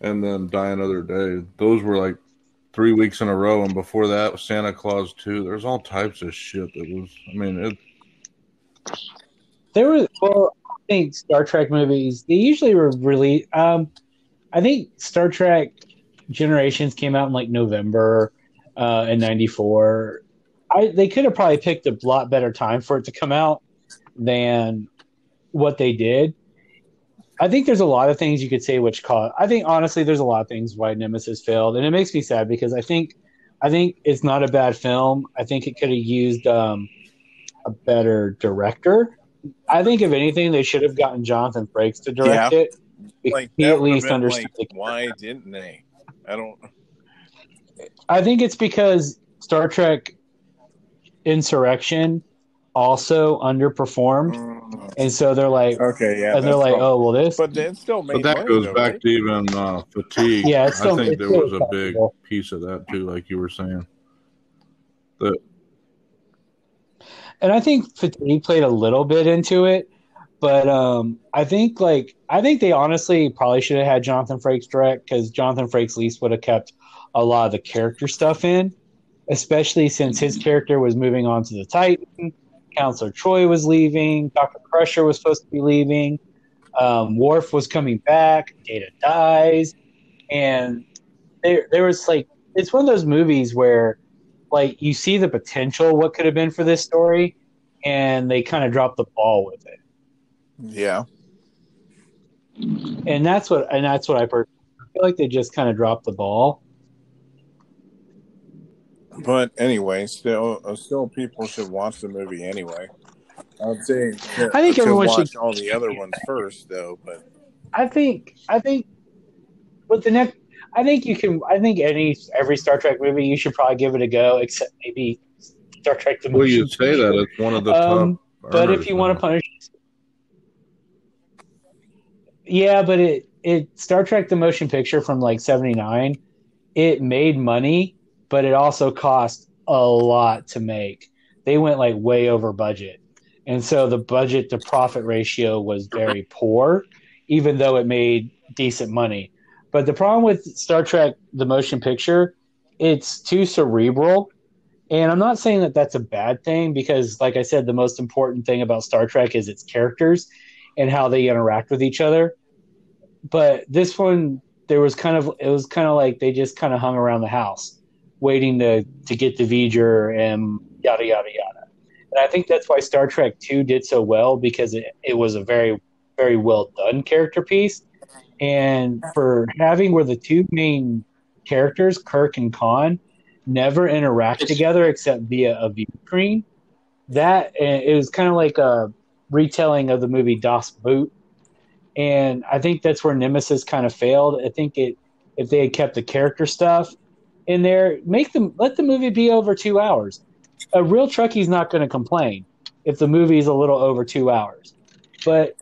and then Die Another Day. Those were like 3 weeks in a row, and before that was Santa Claus 2. There's all types of shit that was. I think Star Trek movies, they usually were released. I think Star Trek Generations came out in like November in '94. They could have probably picked a lot better time for it to come out than what they did. I think there's a lot of things you could say which caused. I think honestly, there's a lot of things why Nemesis failed, and it makes me sad because I think it's not a bad film. I think it could have used a better director. I think if anything, they should have gotten Jonathan Frakes to direct it. Like, he at least understood. Like, why didn't they? I don't. I think it's because Star Trek Insurrection also underperformed. And so they're like, this. But it still made. But that goes back to even fatigue. Yeah, I think there was a big piece of that too, like you were saying. And I think fatigue played a little bit into it, but I think they honestly probably should have had Jonathan Frakes direct, because Jonathan Frakes at least would have kept a lot of the character stuff in, especially since his character was moving on to the Titan. Counselor Troi was leaving. Dr. Crusher was supposed to be leaving. Worf was coming back. Data dies, and there was like, it's one of those movies where like you see the potential what could have been for this story, and they kind of dropped the ball with it. Yeah, and that's what I personally feel like, they just kind of dropped the ball. But anyway, still, people should watch the movie anyway. I'd say I think everyone should watch all the other ones first, though. But I think every Star Trek movie you should probably give it a go, except maybe Star Trek The Motion. Well, you'd say that it's one of the top. But if you want to punish, but it Star Trek The Motion Picture from like '79, it made money. But it also cost a lot to make. They went like way over budget. And so the budget to profit ratio was very poor, even though it made decent money. But the problem with Star Trek The Motion Picture, it's too cerebral. And I'm not saying that that's a bad thing, because like I said, the most important thing about Star Trek is its characters and how they interact with each other. But this one, it was kind of like they just kind of hung around the house, waiting to get the V'ger and yada, yada, yada. And I think that's why Star Trek 2 did so well, because it was a very, very well done character piece. And for having where the two main characters, Kirk and Khan, never interact together except via a view screen, that it was kind of like a retelling of the movie Das Boot. And I think that's where Nemesis kind of failed. I think if they had kept the character stuff in there, let the movie be over 2 hours. A real Truckie's not going to complain if the movie is a little over 2 hours, but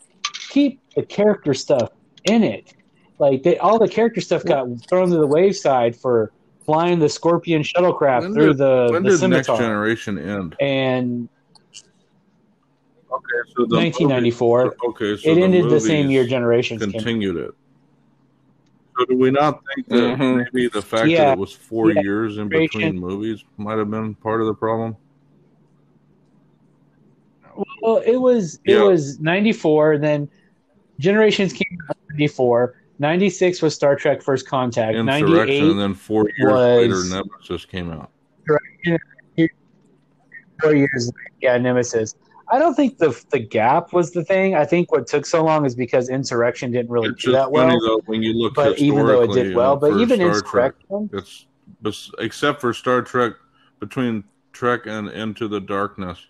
keep the character stuff in it. Like all the character stuff got thrown to the wayside for flying the Scorpion shuttlecraft through the When did Next Generation end? And okay, so 1994. So it ended the same year Generations continued it. So do we not think that maybe the fact that it was 4 years in between movies might have been part of the problem? Well, it was 94, then Generations came out in 94. 96 was Star Trek First Contact. Insurrection, and then 4 years later, Nemesis came out. Right. 4 years later, Nemesis. I don't think the gap was the thing. I think what took so long is because Insurrection didn't really do that well. Though, when you look even though it did well, but even Insurrection, except for Star Trek, between Trek and Into the Darkness,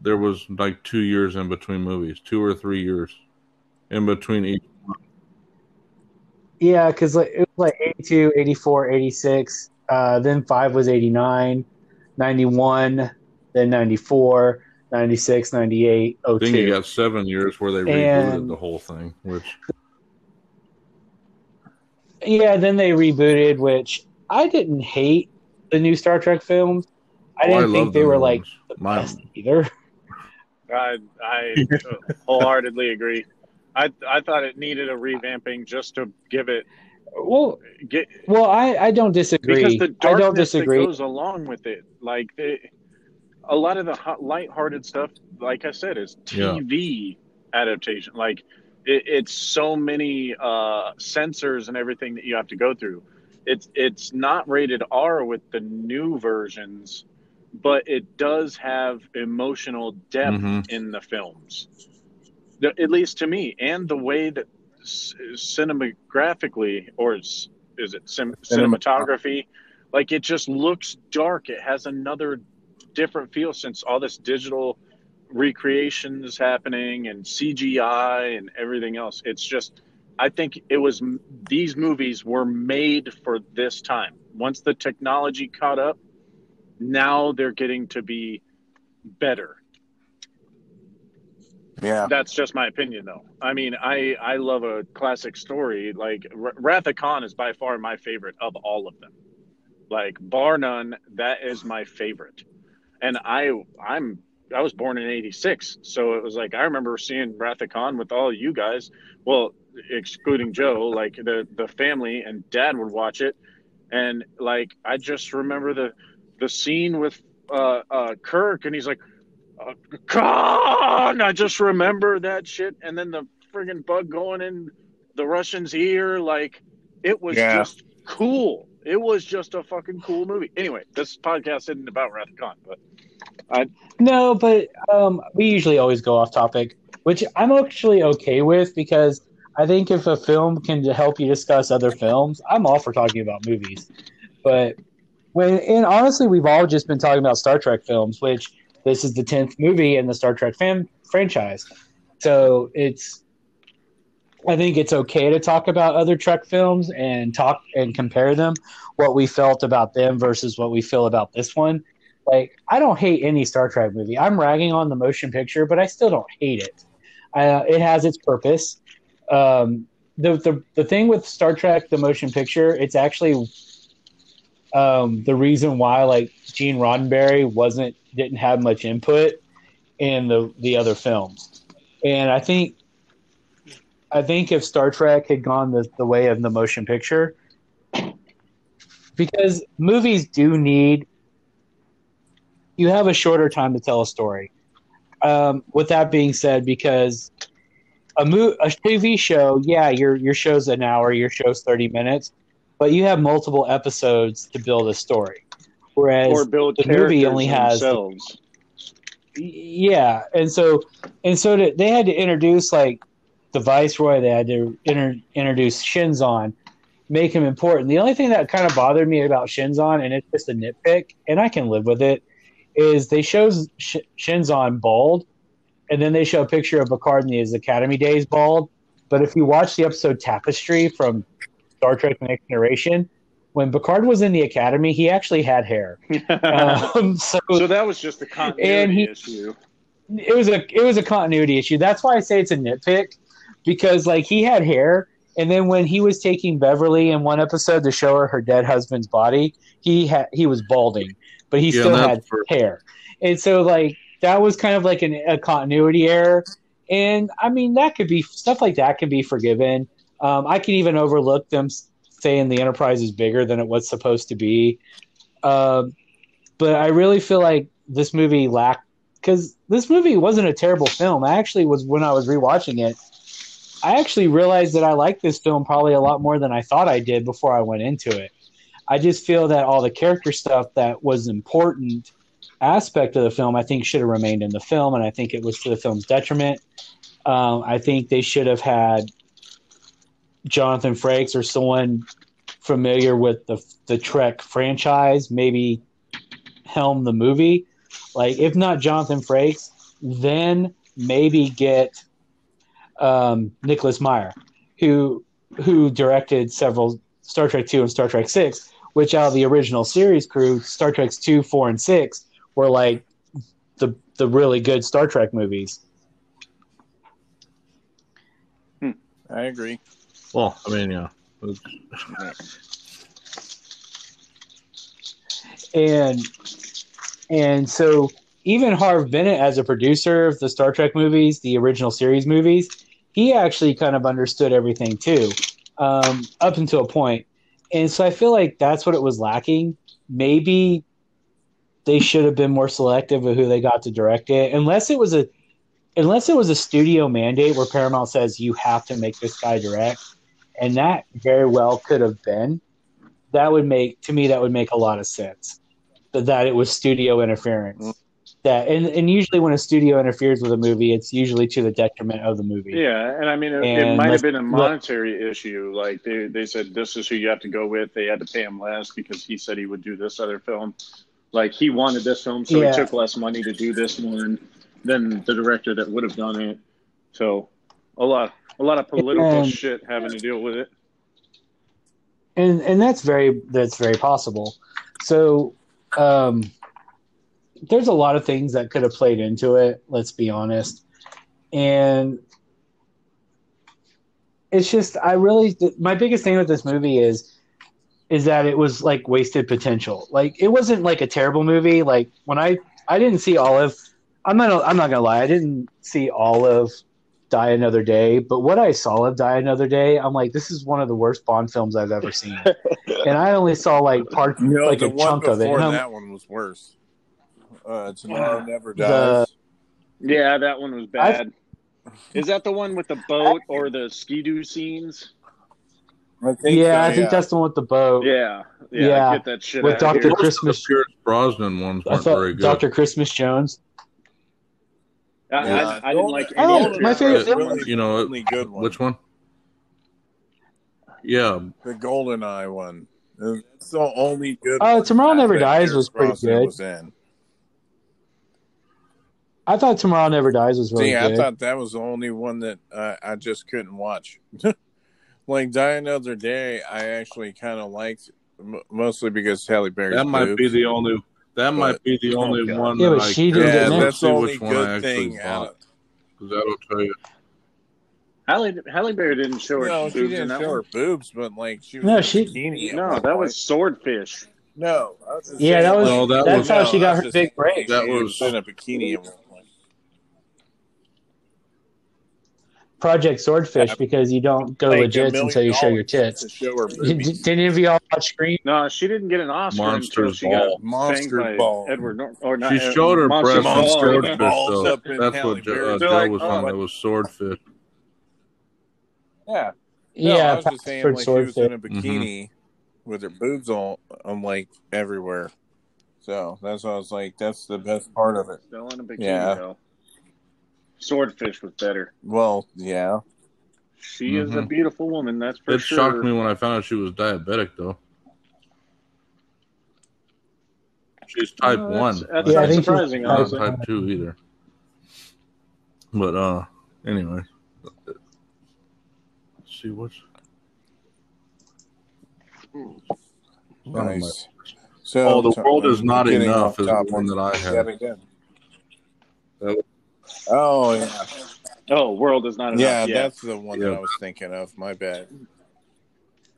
there was like 2 years in between movies, 2 or 3 years in between each one. Yeah, because it was like 82, 84, 86, then 5 was 89, 91, then 94. 96, 98, 02. I think you got 7 years where they rebooted the whole thing, which... Yeah, then they rebooted, which I didn't hate the new Star Trek films. I didn't think they were the best either. I wholeheartedly agree. I thought it needed a revamping just to give it... I don't disagree. Because the darkness that goes along with it, like... A lot of the lighthearted stuff, like I said, is TV adaptation. Like, it's so many censors and everything that you have to go through. It's not rated R with the new versions, but it does have emotional depth in the films, at least to me. And the way that cinematographically, or cinematography, like it just looks dark. It has another different feel since all this digital recreation is happening and CGI and everything else. It's just, I think it was, these movies were made for this time. Once the technology caught up, now they're getting to be better. Yeah. That's just my opinion though. I mean, I love a classic story. Like Wrath of Khan is by far my favorite of all of them. Like bar none, that is my favorite. And I was born in 86, so it was like I remember seeing Wrath of Khan with all you guys, well, excluding Joe, like the family, and Dad would watch it, and like I just remember the scene with Kirk, and he's like, Khan! I just remember that shit, and then the friggin' bug going in the Russian's ear, like it was just cool. It was just a fucking cool movie. Anyway, this podcast isn't about Wrath of Khan, but we usually always go off topic, which I'm actually okay with because I think if a film can help you discuss other films, I'm all for talking about movies. But and honestly, we've all just been talking about Star Trek films, which this is the 10th movie in the Star Trek franchise, so I think it's okay to talk about other Trek films and talk and compare them, what we felt about them versus what we feel about this one. Like, I don't hate any Star Trek movie. I'm ragging on the motion picture, but I still don't hate it. It has its purpose. The thing with Star Trek, the motion picture, it's actually the reason why like Gene Roddenberry didn't have much input in the other films. And I think if Star Trek had gone the way of the motion picture, because movies do need, you have a shorter time to tell a story. With that being said, because a TV show, your show's an hour, your show's 30 minutes, but you have multiple episodes to build a story. Whereas the movie only has themselves. And so they had to introduce like the Viceroy, they had to introduce Shinzon, make him important. The only thing that kind of bothered me about Shinzon, and it's just a nitpick, and I can live with it, is they show Shinzon bald, and then they show a picture of Picard in his Academy days bald. But if you watch the episode Tapestry from Star Trek The Next Generation, when Picard was in the Academy, he actually had hair. So that was just a continuity issue. It was a continuity issue. That's why I say it's a nitpick. Because, like, he had hair, And then when he was taking Beverly in one episode to show her her dead husband's body, he was balding, but he still had hair. And so, like, that was kind of like a continuity error. And, I mean, that could be – stuff like that can be forgiven. I can even overlook them saying the Enterprise is bigger than it was supposed to be. But I really feel like this movie lacked – because this movie wasn't a terrible film. I actually was – when I was rewatching it, I actually realized that I liked this film probably a lot more than I thought I did before I went into it. I just feel that all the character stuff that was important – aspect of the film, I think, should have remained in the film, and I think it was to the film's detriment. I think they should have had Jonathan Frakes or someone familiar with the Trek franchise maybe helm the movie. Like, if not Jonathan Frakes, then maybe get Nicholas Meyer, who directed several Star Trek II and Star Trek VI, which out of the original series crew, Star Trek II, IV, and VI were like the really good Star Trek movies. I agree. Well, I mean, yeah. And so even Harv Bennett as a producer of the Star Trek movies, the original series movies, he actually kind of understood everything too, up until a point. And so I feel like that's what it was lacking. Maybe they should have been more selective of who they got to direct it, unless it was a studio mandate where Paramount says you have to make this guy direct, and that very well could have been. That would make a lot of sense, but that it was studio interference. And usually when a studio interferes with a movie, it's usually to the detriment of the movie. Yeah, and I mean, it might have been a monetary issue. Like, they said, this is who you have to go with. They had to pay him less because he said he would do this other film. Like, he wanted this film, so he took less money to do this one than the director that would have done it. So a lot of political shit having to deal with it. And that's very possible. So there's a lot of things that could have played into it, let's be honest. And it's just, my biggest thing with this movie is that it was like wasted potential. Like, it wasn't like a terrible movie. Like, when I didn't see all of, I'm not gonna lie, I didn't see all of Die Another Day, but what I saw of Die Another Day, I'm like, this is one of the worst Bond films I've ever seen. And I only saw like a chunk of it. That one was worse. Tomorrow Never Dies. That one was bad. Is that the one with the boat or the Ski-Doo scenes? I think that's the one with the boat. Yeah. Get that shit with Dr. Christmas. The Pierce Brosnan ones weren't very good. Dr. Christmas Jones. I didn't like any of my favorite film. You know, only good one. Which one? Yeah, the GoldenEye one. That's the only good. Tomorrow Never Dies was pretty good. I thought Tomorrow Never Dies was really good. I thought that was the only one that I just couldn't watch. Like, Die Another Day, I actually kind of liked, mostly because Halle Berry's That might be the only one. Yeah, but she didn't. Yeah, that's the only good thing. Because that'll tell you. Halle Berry didn't show her boobs. She didn't show her boobs, but like she was. No, that was Swordfish. No, that's how she got her big break. That was in a bikini. Project Swordfish, because you don't go legit until you show your tits. Did any of y'all watch Scream? No, she didn't get an Oscar until she got Monster Ball. She showed her breasts on Swordfish, though. That's what Joe was on. It was Swordfish. Yeah. I was just saying, like, she was in a bikini with her boobs on, like, everywhere. So that's why I was like, that's the best part of it. Still in a bikini, though. Swordfish was better. Well, yeah. She is a beautiful woman, that's for sure. It shocked me when I found out she was diabetic, though. She's type 1. That's not surprising. Not type 2 either. But, anyway. Let's see what's... Nice. So, the world is not enough is the one that I had. That was... Oh, yeah. Oh, World is Not Enough. Yeah, yet. That's the one that I was thinking of. My bad.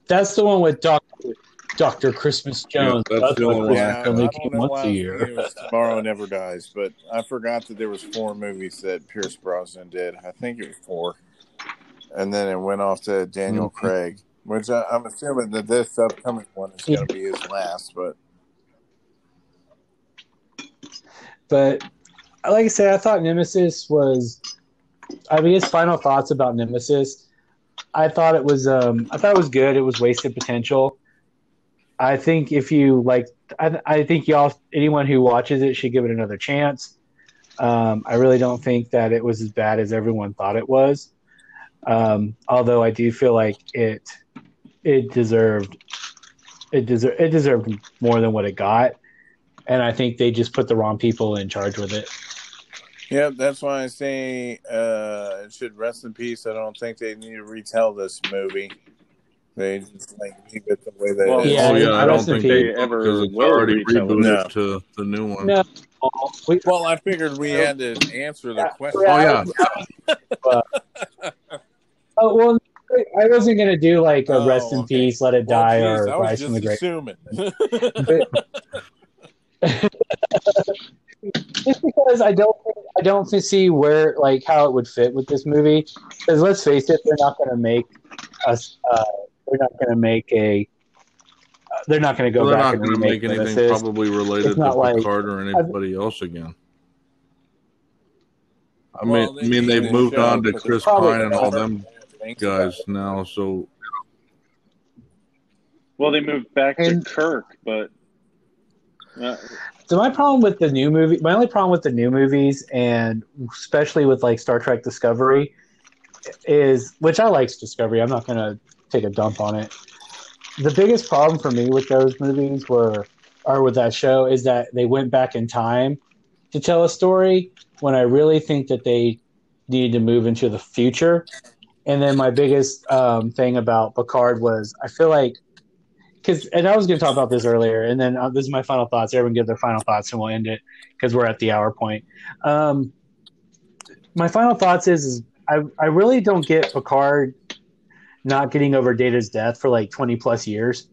That's the one with Dr. Christmas Jones. Yeah, that's the one that's making once a year. Tomorrow Never Dies, but I forgot that there was 4 movies that Pierce Brosnan did. I think it was 4. And then it went off to Daniel Craig, which I'm assuming that this upcoming one is going to be his last, But like I said, I thought Nemesis was... I mean, his final thoughts about Nemesis, I thought it was good. It was wasted potential. I think if you like, I think anyone who watches it should give it another chance. I really don't think that it was as bad as everyone thought it was. Although I do feel like it deserved more than what it got, and I think they just put the wrong people in charge with it. Yeah, that's why I say it should rest in peace. I don't think they need to retell this movie. They just leave it the way that it is. I don't think they ever already rebooted to the new one. No. Well, I figured we had to answer the question. Well, I wasn't going to do like a rest in peace, let it die, or rise from the grave. Just because I don't see where like how it would fit with this movie. Because let's face it, they're not going to make us. They're not going to go back and remake anything Nemesis. Probably related to like, Picard or anybody else again. I mean they've moved on to Chris Pine and all them guys now. So well, they moved back to Kirk, but. So my only problem with the new movies, and especially with like Star Trek Discovery, which I like Discovery. I'm not going to take a dump on it. The biggest problem for me with those movies with that show is that they went back in time to tell a story when I really think that they needed to move into the future. And then my biggest thing about Picard was I feel like. And I was going to talk about this earlier, and then this is my final thoughts. Everyone give their final thoughts, and we'll end it because we're at the hour point. My final thoughts is I really don't get Picard not getting over Data's death for like 20-plus years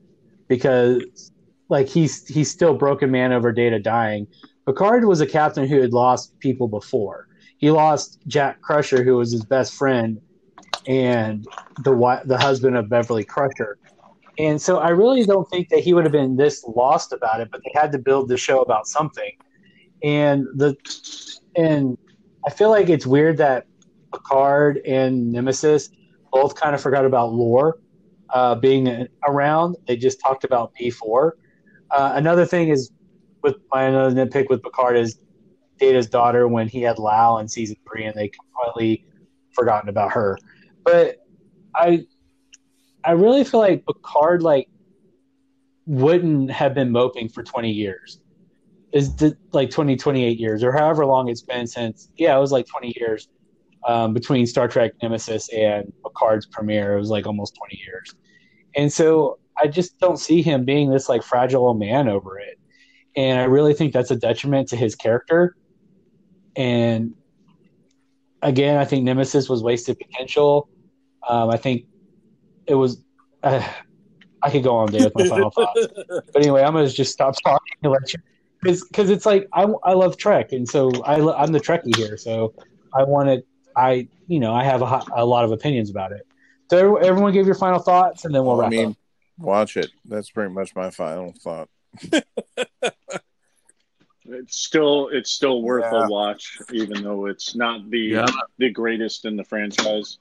because like he's still broken man over Data dying. Picard was a captain who had lost people before. He lost Jack Crusher, who was his best friend, and the husband of Beverly Crusher. And so I really don't think that he would have been this lost about it, but they had to build the show about something. And I feel like it's weird that Picard and Nemesis both kind of forgot about lore being around. They just talked about P4. Another thing is, another nitpick with Picard is Data's daughter when he had Lau in season 3, and they completely forgotten about her. But I really feel like Picard wouldn't have been moping for 20 years. 28 years or however long it's been since it was like 20 years between Star Trek Nemesis and Picard's premiere. It was like almost 20 years. And so I just don't see him being this like fragile old man over it. And I really think that's a detriment to his character. And again, I think Nemesis was wasted potential. I think it was. I could go on there with my final thoughts, but anyway, I'm gonna just stop talking and let you, because it's like I love Trek, and so I'm the Trekkie here, so I wanted I have a lot of opinions about it. So everyone, give your final thoughts, and then we'll wrap up. Watch it. That's pretty much my final thought. It's still worth a watch, even though it's not the greatest in the franchise.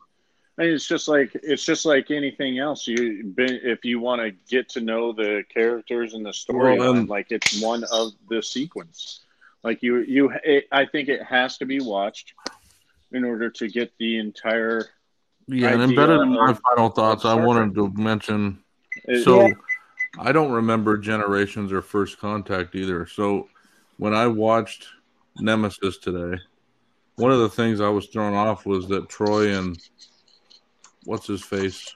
I mean, it's just like anything else. If you want to get to know the characters and the story, it's one of the sequence. Like I think it has to be watched in order to get the entire. Yeah, and embedded in my final thoughts, I wanted to mention. I don't remember Generations or First Contact either. So when I watched Nemesis today, one of the things I was thrown off was that Troi and what's-his-face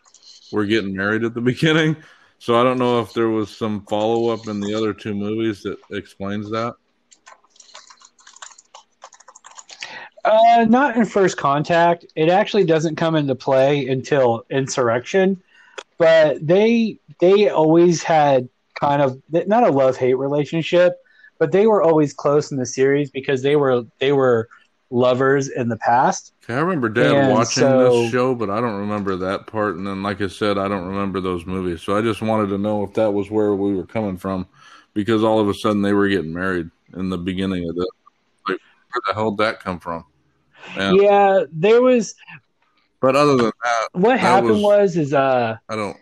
were getting married at the beginning. So I don't know if there was some follow-up in the other 2 movies that explains that. Not in First Contact. It actually doesn't come into play until Insurrection, but they always had kind of not a love-hate relationship, but they were always close in the series because they were lovers in the past. Okay, I remember Dad watching this show, but I don't remember that part. And then, like I said, I don't remember those movies. So I just wanted to know if that was where we were coming from, because all of a sudden they were getting married in the beginning of it. Like, where the hell did that come from? Man. Yeah, there was. But other than that, what happened was I don't.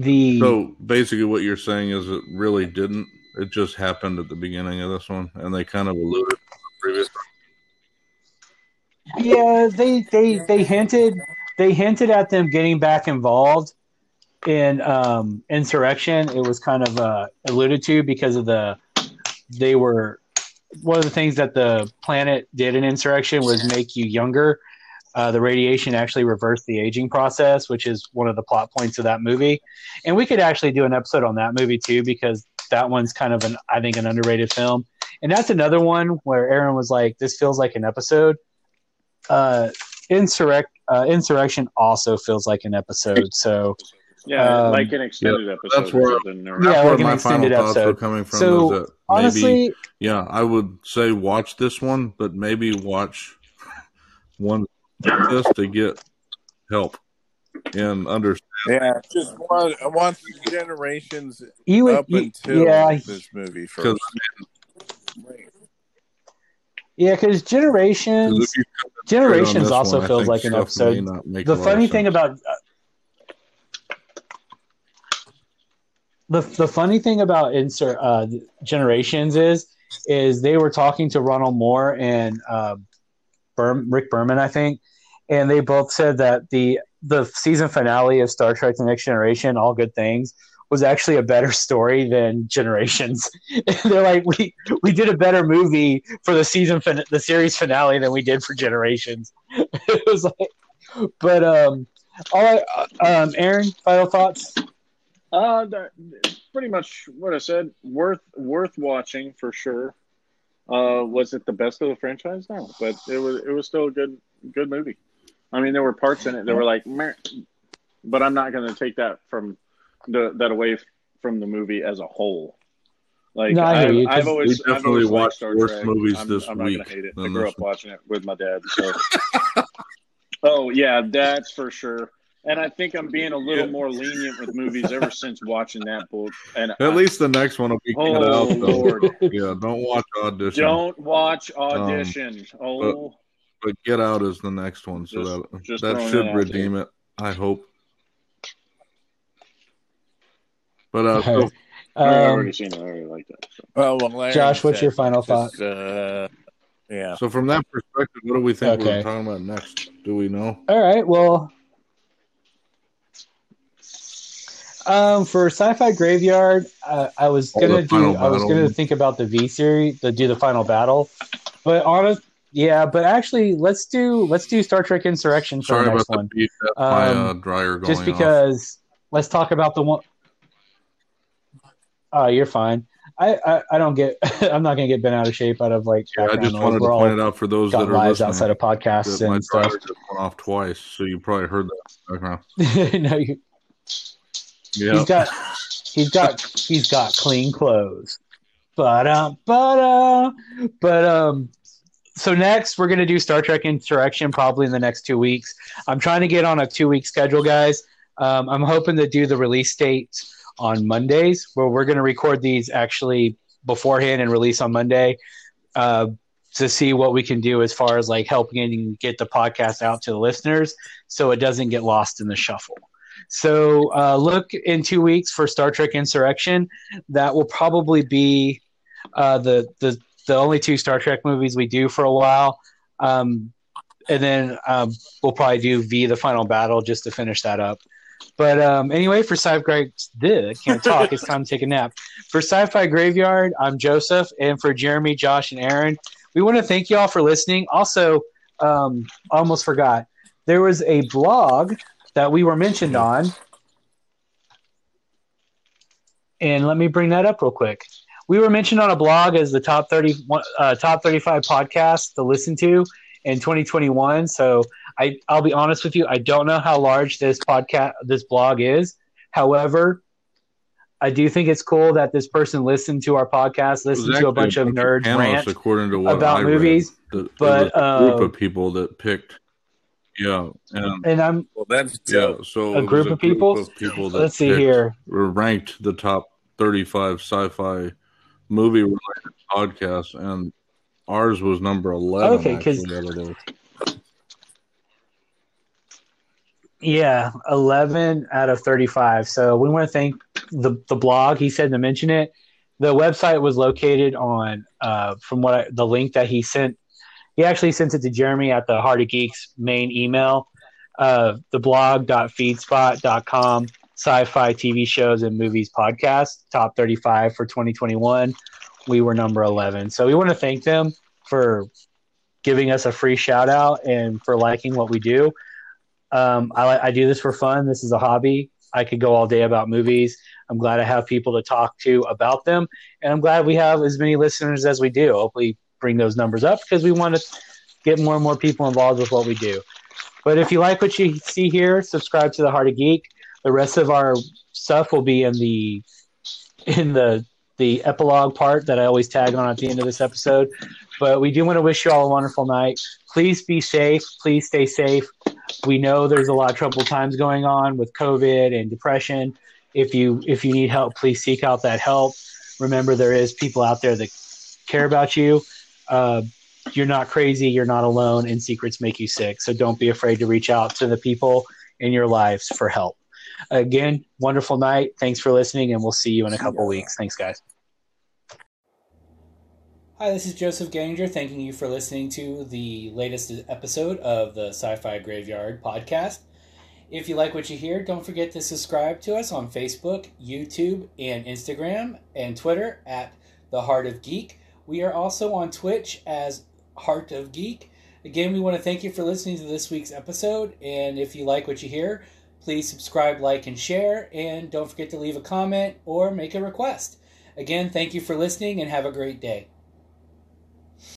So basically, what you're saying is it really didn't. It just happened at the beginning of this one, and they kind of alluded to the previous one. Yeah, they hinted at them getting back involved in Insurrection. It was kind of alluded to because of they were one of the things that the planet did in Insurrection was make you younger. The radiation actually reversed the aging process, which is one of the plot points of that movie. And we could actually do an episode on that movie too, because that one's kind of an underrated film. And that's another one where Aaron was like, this feels like an episode. Insurrection also feels like an episode. So yeah, like an extended episode. That's where, like my final thoughts are coming from. So is that honestly, I would say watch this one, but maybe watch one just to get help and understand. Yeah, just one generations up until this movie first. Yeah, because Generations also feels like an episode. The funny thing about Generations is they were talking to Ronald Moore and Rick Berman, I think, and they both said that the season finale of Star Trek The Next Generation, All Good Things, was actually a better story than Generations. They're like, we did a better movie for the series finale than we did for Generations. It was like, but all right, Aaron, final thoughts? Pretty much what I said. Worth watching for sure. Was it the best of the franchise? No, but it was still a good movie. I mean, there were parts in it that were like, meh, but I'm not going to take that from that away from the movie as a whole. Like, no, I've always watched Star Trek. Worst movies I'm not going to hate it. I grew up watching it with my dad. So. Oh yeah, that's for sure. And I think I'm being a little more lenient with movies ever since watching that book. And at least the next one will be cut out. Lord. Yeah, don't watch Audition. But Get Out is the next one, so that should redeem it, I hope. But I've already seen it. I already like that. So. Well, Josh, what's your final thought? Yeah. So from that perspective, what do we think we're talking about next? Do we know? All right. Well, for Sci-Fi Graveyard, I was gonna think about the V series, the final battle, but honestly. Yeah, but actually, let's do Star Trek Insurrection for the next one. My dryer going just because. Off. Let's talk about the one. Oh, you're fine. I don't get. I'm not gonna get bent out of shape out of like. Yeah, I just wanted to point it out for those that are listening outside of podcasts and stuff. My dryer just went off twice, so you probably heard that in the background. No, you. Yeah. He's got clean clothes. So next, we're going to do Star Trek Insurrection probably in the next 2 weeks. I'm trying to get on a 2-week schedule, guys. I'm hoping to do the release dates on Mondays, where we're going to record these actually beforehand and release on Monday to see what we can do as far as like helping get the podcast out to the listeners so it doesn't get lost in the shuffle. So look in 2 weeks for Star Trek Insurrection. That will probably be the only two Star Trek movies we do for a while. And then we'll probably do V, the Final Battle, just to finish that up. But anyway, for it's time to take a nap. For Sci-Fi Graveyard, I'm Joseph. And for Jeremy, Josh, and Aaron, we want to thank you all for listening. Also, I almost forgot. There was a blog that we were mentioned on. And let me bring that up real quick. We were mentioned on a blog as the top 35 podcasts to listen to, in 2021. So I'll be honest with you, I don't know how large this blog is. However, I do think it's cool that this person listened to our podcast, to a bunch of nerds rant about movies. But a group of people that picked. Yeah, and I'm. Well, that's dope. Yeah. So a group of people that ranked the top 35 sci-fi movie-related podcasts, and ours was number 11. Okay, because 11 out of 35. So we want to thank the blog. He said to mention it. The website was located on the link that he sent. He actually sent it to Jeremy at the Heart of Geek's main email, the blog.feedspot.com, sci-fi TV shows and movies podcast, top 35 for 2021. We were number 11. So we want to thank them for giving us a free shout out and for liking what we do. I do this for fun. This is a hobby. I could go all day about movies. I'm glad I have people to talk to about them. And I'm glad we have as many listeners as we do. Hopefully, bring those numbers up because we want to get more and more people involved with what we do. But if you like what you see here, subscribe to the Heart of Geek. The rest of our stuff will be in the epilogue part that I always tag on at the end of this episode. But we do want to wish you all a wonderful night. Please be safe. Please stay safe. We know there's a lot of troubled times going on with COVID and depression. If you need help, please seek out that help. Remember, there is people out there that care about you. You're not crazy, you're not alone, and secrets make you sick. So don't be afraid to reach out to the people in your lives for help. Again, wonderful night. Thanks for listening, and we'll see you in a couple weeks. Thanks, guys. Hi, this is Joseph Ganger, thanking you for listening to the latest episode of the Sci-Fi Graveyard podcast. If you like what you hear, don't forget to subscribe to us on Facebook, YouTube, and Instagram, and Twitter at The Heart of Geek. We are also on Twitch as Heart of Geek. Again, we want to thank you for listening to this week's episode. And if you like what you hear, please subscribe, like, and share. And don't forget to leave a comment or make a request. Again, thank you for listening and have a great day.